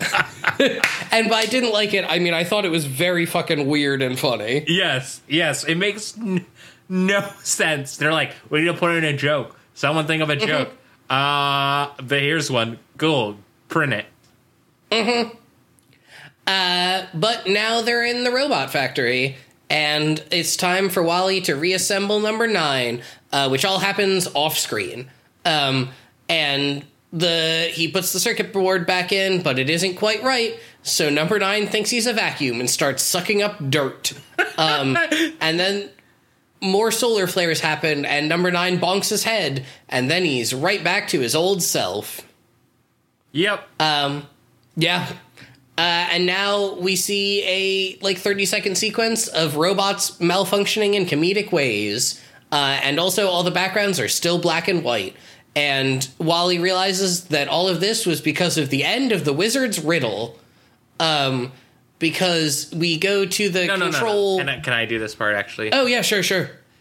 And by didn't like it, I mean I thought it was very fucking weird and funny. Yes, it makes no sense. They're like, we need to put in a joke. Someone think of a joke. But here's one. Cool. Print it. Mm-hmm. But now they're in the robot factory, and it's time for Wally to reassemble number 9, which all happens off screen. And he puts the circuit board back in, but it isn't quite right. So number 9 thinks he's a vacuum and starts sucking up dirt. And then more solar flares happen, and number 9 bonks his head, and then he's right back to his old self. Yep. Yeah. And now we see a 30-second sequence of robots malfunctioning in comedic ways. And also all the backgrounds are still black and white. And Wally realizes that all of this was because of the end of the wizard's riddle. Because we go to the control... No. Can I do this part, actually? Oh, yeah, sure.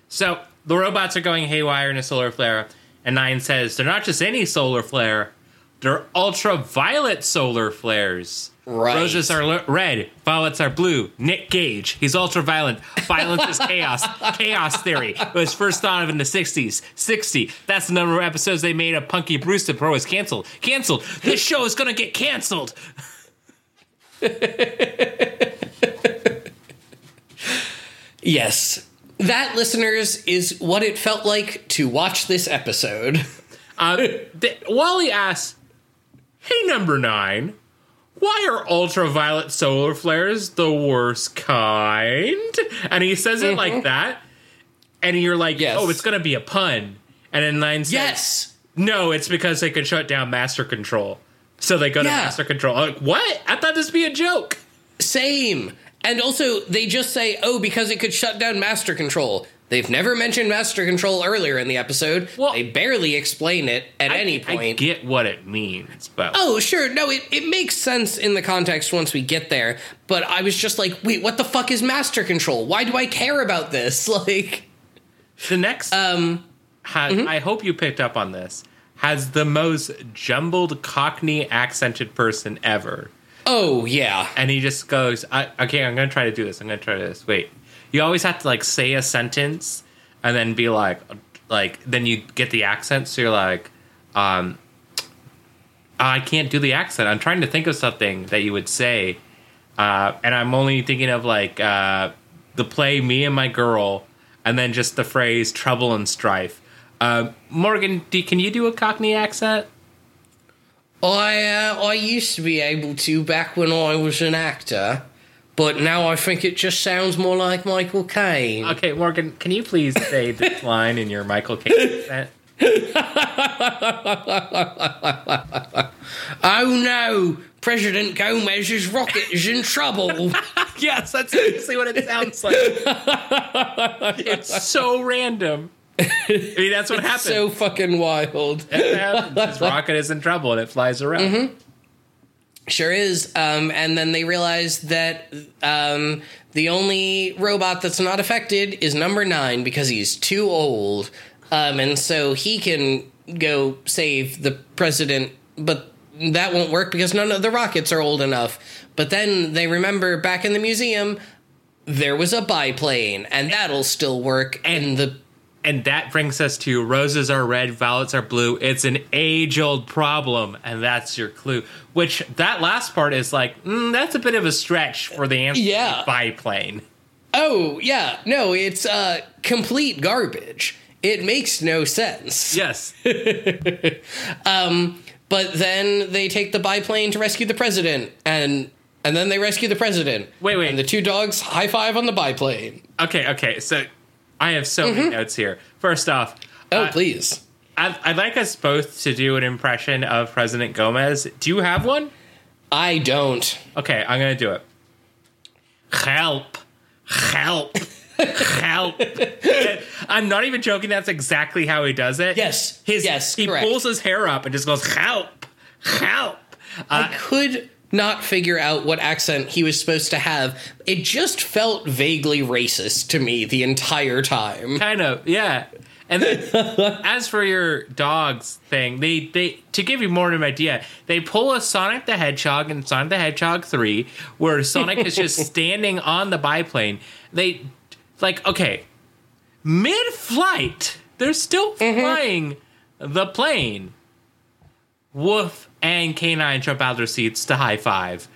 So the robots are going haywire in a solar flare. And 9 says, "They're not just any solar flare. They're ultraviolet solar flares. Right. Roses are red. Violets are blue. Nick Gage. He's ultraviolet. Violence is chaos. Chaos theory. It was first thought of in the 60s. 60. That's the number of episodes they made of Punky Brewster before it was canceled. Canceled. This show is going to get canceled. Yes. That, listeners, is what it felt like to watch this episode. Wally asks, hey, number 9, why are ultraviolet solar flares the worst kind? And he says it like that. And you're like, yes. Oh, it's going to be a pun. And then 9 says, yes. No, it's because they could shut down master control. So they go to master control. I'm like, what? I thought this would be a joke. Same. And also, they just say, oh, because it could shut down master control. They've never mentioned master control earlier in the episode. Well, they barely explain it at any point. I get what it means, but... Oh, sure. No, it makes sense in the context once we get there. But I was just like, wait, what the fuck is master control? Why do I care about this? Like... The next... I hope you picked up on this. Has the most jumbled Cockney-accented person ever. Oh, yeah. And he just goes, okay, I'm going to try to do this. Wait. You always have to, like, say a sentence and then be like, then you get the accent. So you're like, I can't do the accent. I'm trying to think of something that you would say. And I'm only thinking of, like, the play Me and My Girl and then just the phrase trouble and strife. Morgan, can you do a Cockney accent? I used to be able to back when I was an actor, but now I think it just sounds more like Michael Caine. Okay, Morgan, can you please say this line in your Michael Caine accent? Oh no, President Gomez's rocket is in trouble. Yes, that's exactly what it sounds like. It's so random. I mean, that's what happens. So fucking wild. This rocket is in trouble and it flies around. Mm-hmm. Sure is. And then they realize that the only robot that's not affected is number 9 because he's too old. And so he can go save the president, but that won't work because none of the rockets are old enough. But then they remember back in the museum, there was a biplane and that'll still work. And that brings us to roses are red, violets are blue. It's an age-old problem, and that's your clue. Which, that last part is like, that's a bit of a stretch for the answer to biplane. Oh, yeah. No, it's complete garbage. It makes no sense. Yes. But then they take the biplane to rescue the president, and then they rescue the president. Wait. And the two dogs high-five on the biplane. Okay, so... I have so many notes here. First off... Oh, please. I'd like us both to do an impression of President Gomez. Do you have one? I don't. Okay, I'm going to do it. Help. Help. Help. I'm not even joking. That's exactly how he does it. Yes. He correct. Pulls his hair up and just goes, help. Help. I could not figure out what accent he was supposed to have. It just felt vaguely racist to me the entire time. Kind of, yeah. And then, as for your dogs thing, they to give you more of an idea, they pull a Sonic the Hedgehog in Sonic the Hedgehog 3, where Sonic is just standing on the biplane. They, like, okay, mid-flight, they're still flying the plane. Woof and K9 jump out of their seats to high five.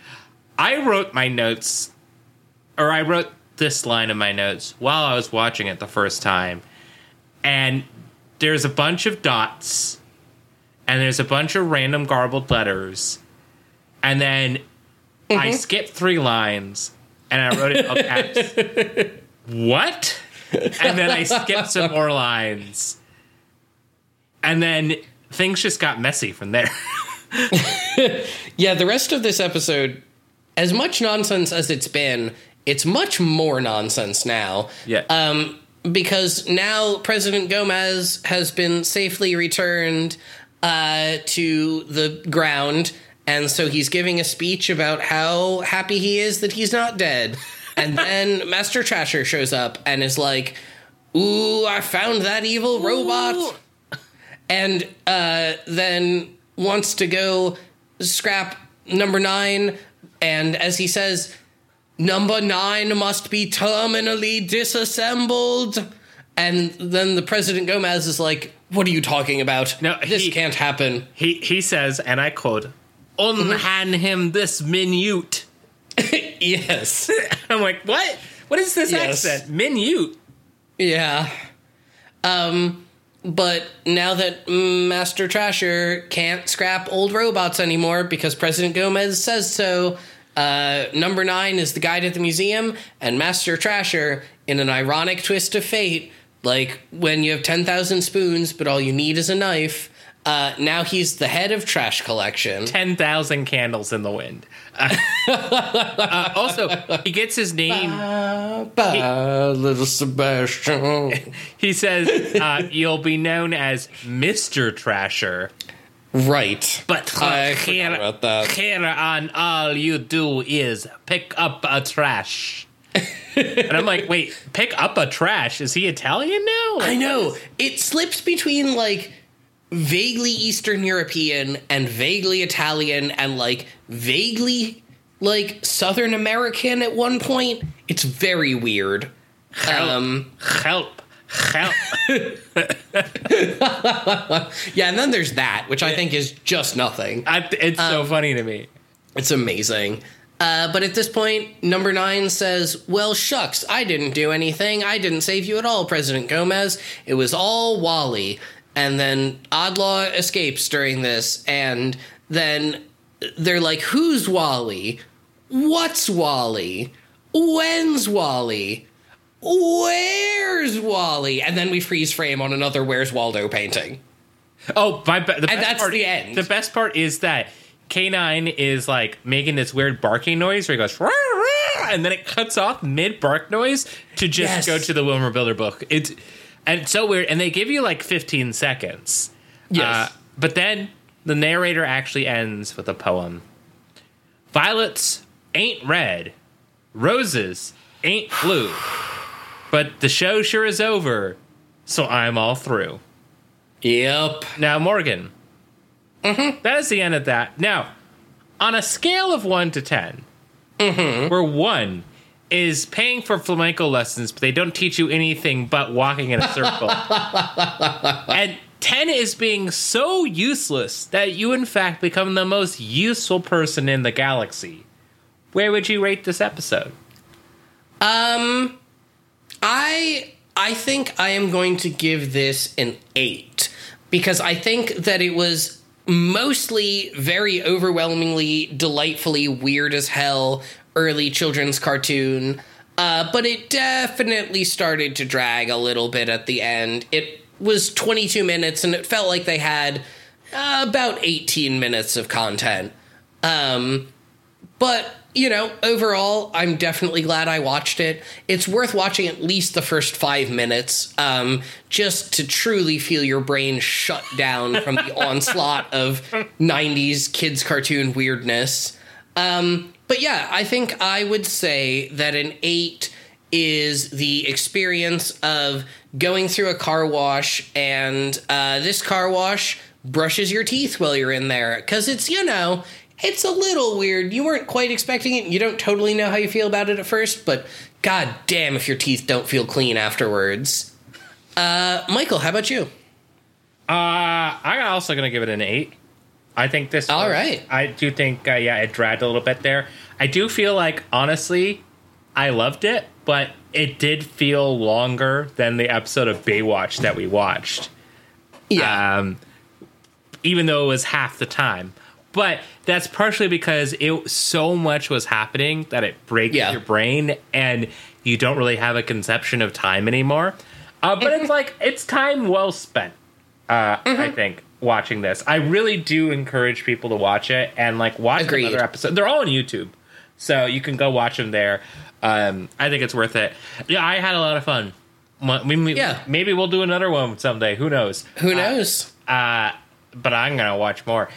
I wrote my notes, or I wrote this line in my notes while I was watching it the first time. And there's a bunch of dots, and there's a bunch of random garbled letters. And then I skipped 3 lines, and I wrote it all caps. What? And then I skipped some more lines. And then... things just got messy from there. Yeah, the rest of this episode, as much nonsense as it's been, it's much more nonsense now. Yeah. Because now President Gomez has been safely returned to the ground, and so he's giving a speech about how happy he is that he's not dead. And then Master Trasher shows up and is like, ooh, I found that evil robot. And then wants to go scrap number 9, and as he says, number 9 must be terminally disassembled. And then the President Gomez is like, what are you talking about? No, this can't happen. He says, and I quote, unhand him this minute. Yes. I'm like, what? What is this accent? Minute. Yeah. But now that Master Trasher can't scrap old robots anymore because President Gomez says so, number 9 is the guide at the museum, and Master Trasher, in an ironic twist of fate, like when you have 10,000 spoons but all you need is a knife, now he's the head of trash collection. 10,000 candles in the wind. Also, he gets his name. Bye, little Sebastian. He says, you'll be known as Mr. Trasher. Right. But I forgot about that. Here on all you do is pick up a trash. And I'm like, wait, pick up a trash? Is he Italian now? Like, I know. It slips between, like, vaguely Eastern European and vaguely Italian and, like, vaguely, like, Southern American at one point. It's very weird. Help. Help. Yeah, and then there's that, which I think is just nothing. It's so funny to me. It's amazing. But at this point, number 9 says, well, shucks, I didn't do anything. I didn't save you at all, President Gomez. It was all Wally. And then Oddlaw escapes during this, and then they're like, who's Wally? What's Wally? When's Wally? Where's Wally? And then we freeze frame on another Where's Waldo painting. Oh, the end. The best part is that K9 is, like, making this weird barking noise where he goes, rah, rah, and then it cuts off mid-bark noise to just go to the Wilmer Builder book. And it's so weird. And they give you, like, 15 seconds. Yes. But then the narrator actually ends with a poem. Violets ain't red. Roses ain't blue. But the show sure is over, so I'm all through. Yep. Now, Morgan. Mm-hmm. That is the end of that. Now, on a scale of 1 to 10, where 1 is paying for flamenco lessons, but they don't teach you anything but walking in a circle. And 10 is being so useless that you, in fact, become the most useful person in the galaxy. Where would you rate this episode? I think I am going to give this an 8, because I think that it was mostly very overwhelmingly, delightfully weird as hell early children's cartoon, but it definitely started to drag a little bit at the end. It was 22 minutes, and it felt like they had about 18 minutes of content. But, you know, overall, I'm definitely glad I watched it. It's worth watching at least the first 5 minutes, just to truly feel your brain shut down from the onslaught of 90s kids cartoon weirdness. But yeah, I think I would say that an 8 is the experience of going through a car wash, and this car wash brushes your teeth while you're in there, because it's, you know, it's a little weird. You weren't quite expecting it. You don't totally know how you feel about it at first, but god damn if your teeth don't feel clean afterwards. Michael, how about you? I'm also going to give it an 8. I think this all was, right. I do think, it dragged a little bit there. I do feel like, honestly, I loved it, but it did feel longer than the episode of Baywatch that we watched. Yeah. Even though it was half the time. But that's partially because so much was happening that it breaks your brain, and you don't really have a conception of time anymore. But it's like, it's time well spent, I think, watching this. I really do encourage people to watch it and, like, watch another episode. They're all on YouTube, so you can go watch them there. I think it's worth it. Yeah, I had a lot of fun. Maybe we'll do another one someday. Who knows? Who knows? But I'm going to watch more.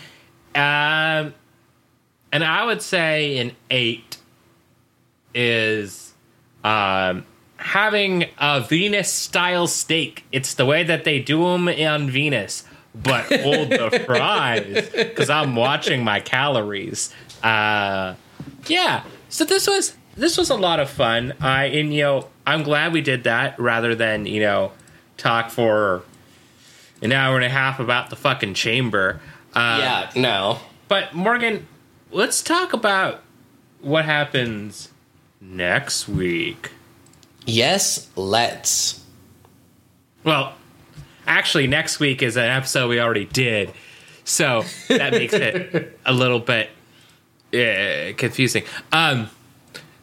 And I would say an 8 is having a Venus-style steak. It's the way that they do them on Venus. but hold the fries because I'm watching my calories. Yeah. So this was a lot of fun. I'm glad we did that rather than, talk for an hour and a half about the fucking Chamber. Yeah, no. But Morgan, let's talk about what happens next week. Yes, let's. Well, actually, next week is an episode we already did, so that makes it a little bit confusing.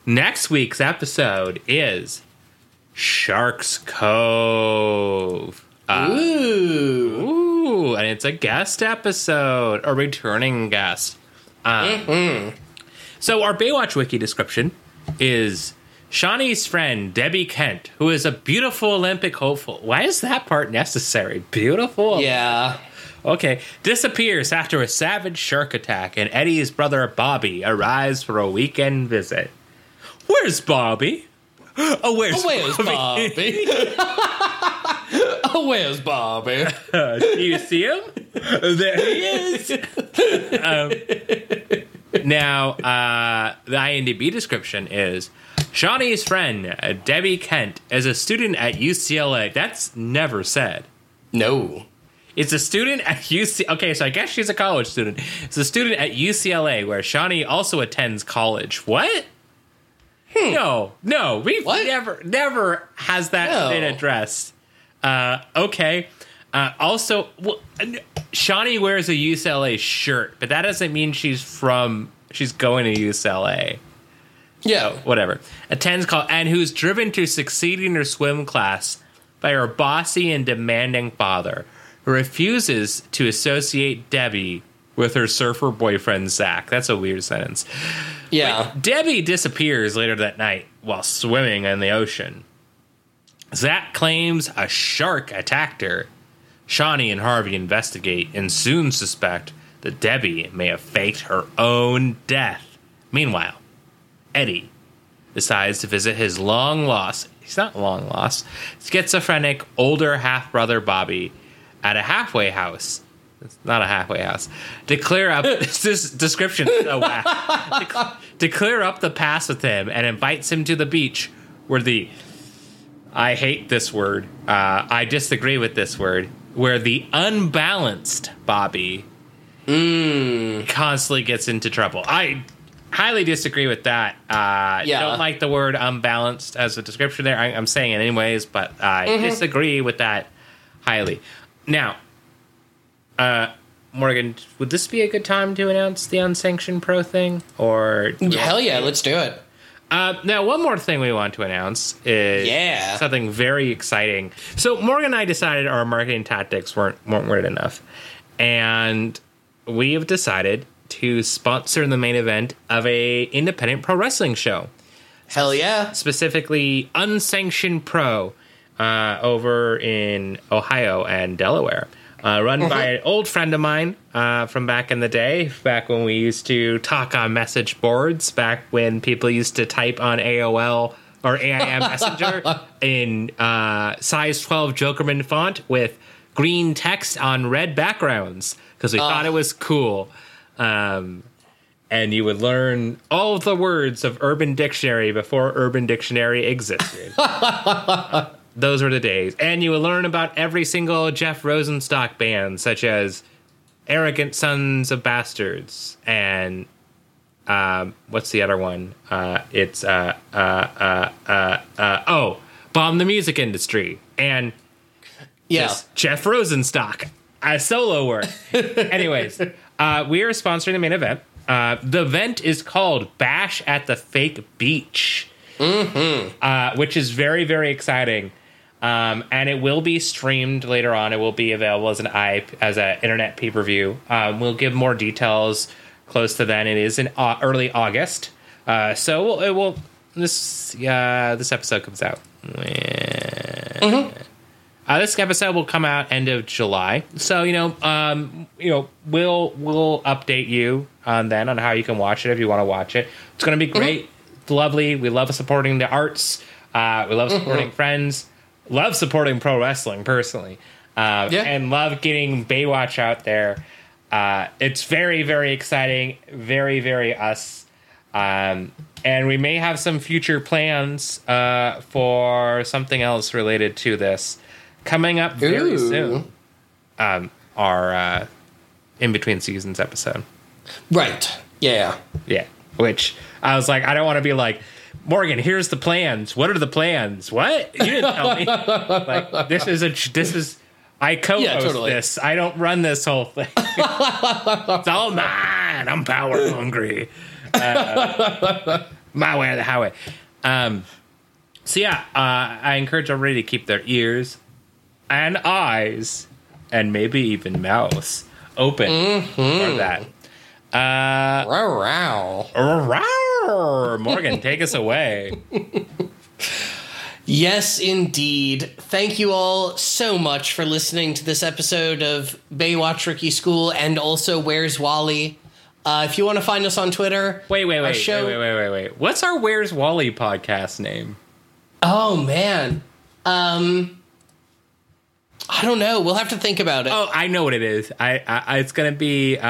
Next week's episode is Shark's Cove. Ooh, and it's a guest episode, a returning guest. So our Baywatch Wiki description is Shawnee's friend, Debbie Kent, who is a beautiful Olympic hopeful. Why is that part necessary? Beautiful? Yeah. Okay. Disappears after a savage shark attack, and Eddie's brother, Bobby, arrives for a weekend visit. Where's Bobby? Where's Bobby? Where's Bobby? Do you see him? There he is. Now, the IMDb description is Shawnee's friend, Debbie Kent, is a student at UCLA. That's never said. No. It's a student at UCLA. Okay, so I guess she's a college student. It's a student at UCLA where Shawnee also attends college. What? No, we've never has that been addressed. Okay. Also, Shawnee wears a UCLA shirt, but that doesn't mean she's going to UCLA. Yeah. So, whatever. Attends college, and who's driven to succeed in her swim class by her bossy and demanding father, who refuses to associate Debbie with her surfer boyfriend, Zach. That's a weird sentence. Yeah. But Debbie disappears later that night while swimming in the ocean. Zach claims a shark attacked her. Shawnee and Harvey investigate and soon suspect that Debbie may have faked her own death. Meanwhile, Eddie decides to visit his schizophrenic older half-brother Bobby at a halfway house. It's not a halfway house. To clear up this description, so whack. To clear up the past with him, and invites him to the beach where I hate this word. I disagree with this word. Where the unbalanced Bobby constantly gets into trouble. I highly disagree with that. I don't like the word unbalanced as a description there. I'm saying it anyways, but I disagree with that highly. Now, Morgan, would this be a good time to announce the unsanctioned pro thing? Or hell yeah, let's do it. Now, one more thing we want to announce is something very exciting. So Morgan and I decided our marketing tactics weren't weird enough, and we have decided to sponsor the main event of a independent pro wrestling show. Hell yeah! Specifically, Unsanctioned Pro over in Ohio and Delaware. Run by an old friend of mine from back in the day, back when we used to talk on message boards, back when people used to type on AOL or AIM Messenger in size 12 Jokerman font with green text on red backgrounds because we thought it was cool. And you would learn all the words of Urban Dictionary before Urban Dictionary existed. Those were the days. And you will learn about every single Jeff Rosenstock band, such as Arrogant Sons of Bastards and what's the other one? Bomb the Music Industry. And Jeff Rosenstock, a solo work. Anyways, we are sponsoring the main event. The event is called Bash at the Fake Beach, which is very, very exciting. And it will be streamed later on. It will be available as an internet pay-per-view. We'll give more details close to then. It is in early August. This episode comes out. This episode will come out end of July. So, we'll update you on how you can watch it if you want to watch it. It's going to be great. It's lovely. We love supporting the arts. We love supporting friends. Love supporting pro wrestling personally. and love getting Baywatch out there. It's very, very exciting, very, very us. And we may have some future plans for something else related to this coming up very soon. Our in between seasons episode, right? Yeah, yeah. Which I was like, I don't want to be like, Morgan, here's the plans. What are the plans? What? You didn't tell me. Like, this is I co-host this. I don't run this whole thing. It's all mine. I'm power hungry. My way or the highway. I encourage everybody to keep their ears and eyes and maybe even mouths open for that. Morgan, take us away. Yes, indeed. Thank you all so much for listening to this episode of Baywatch Ricky School and also Where's Wally? If you want to find us on Twitter. Wait. What's our Where's Wally podcast name? Oh, man. I don't know. We'll have to think about it. Oh, I know what it is. I it's going to be it's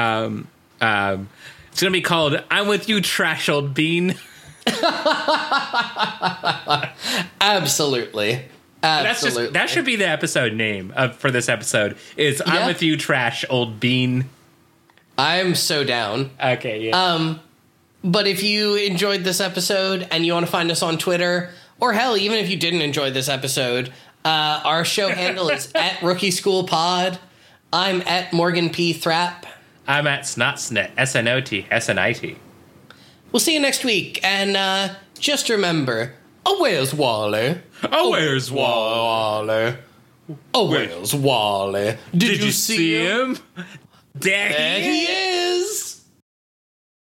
going to be called I'm With You, Trash Old Bean. Absolutely. That should be the episode name for this episode is I'm With You, Trash Old Bean. I'm so down. Okay, yeah. But if you enjoyed this episode and you want to find us on Twitter, or hell, even if you didn't enjoy this episode, our show handle is at Rookie School Pod. I'm at Morgan P. Thrapp. I'm at Snotsnit, S-N-O-T, S-N-I-T. We'll see you next week, and just remember, oh, where's Wally? Oh, where's Wally? Oh, where's Wally? Did you see him? There he is!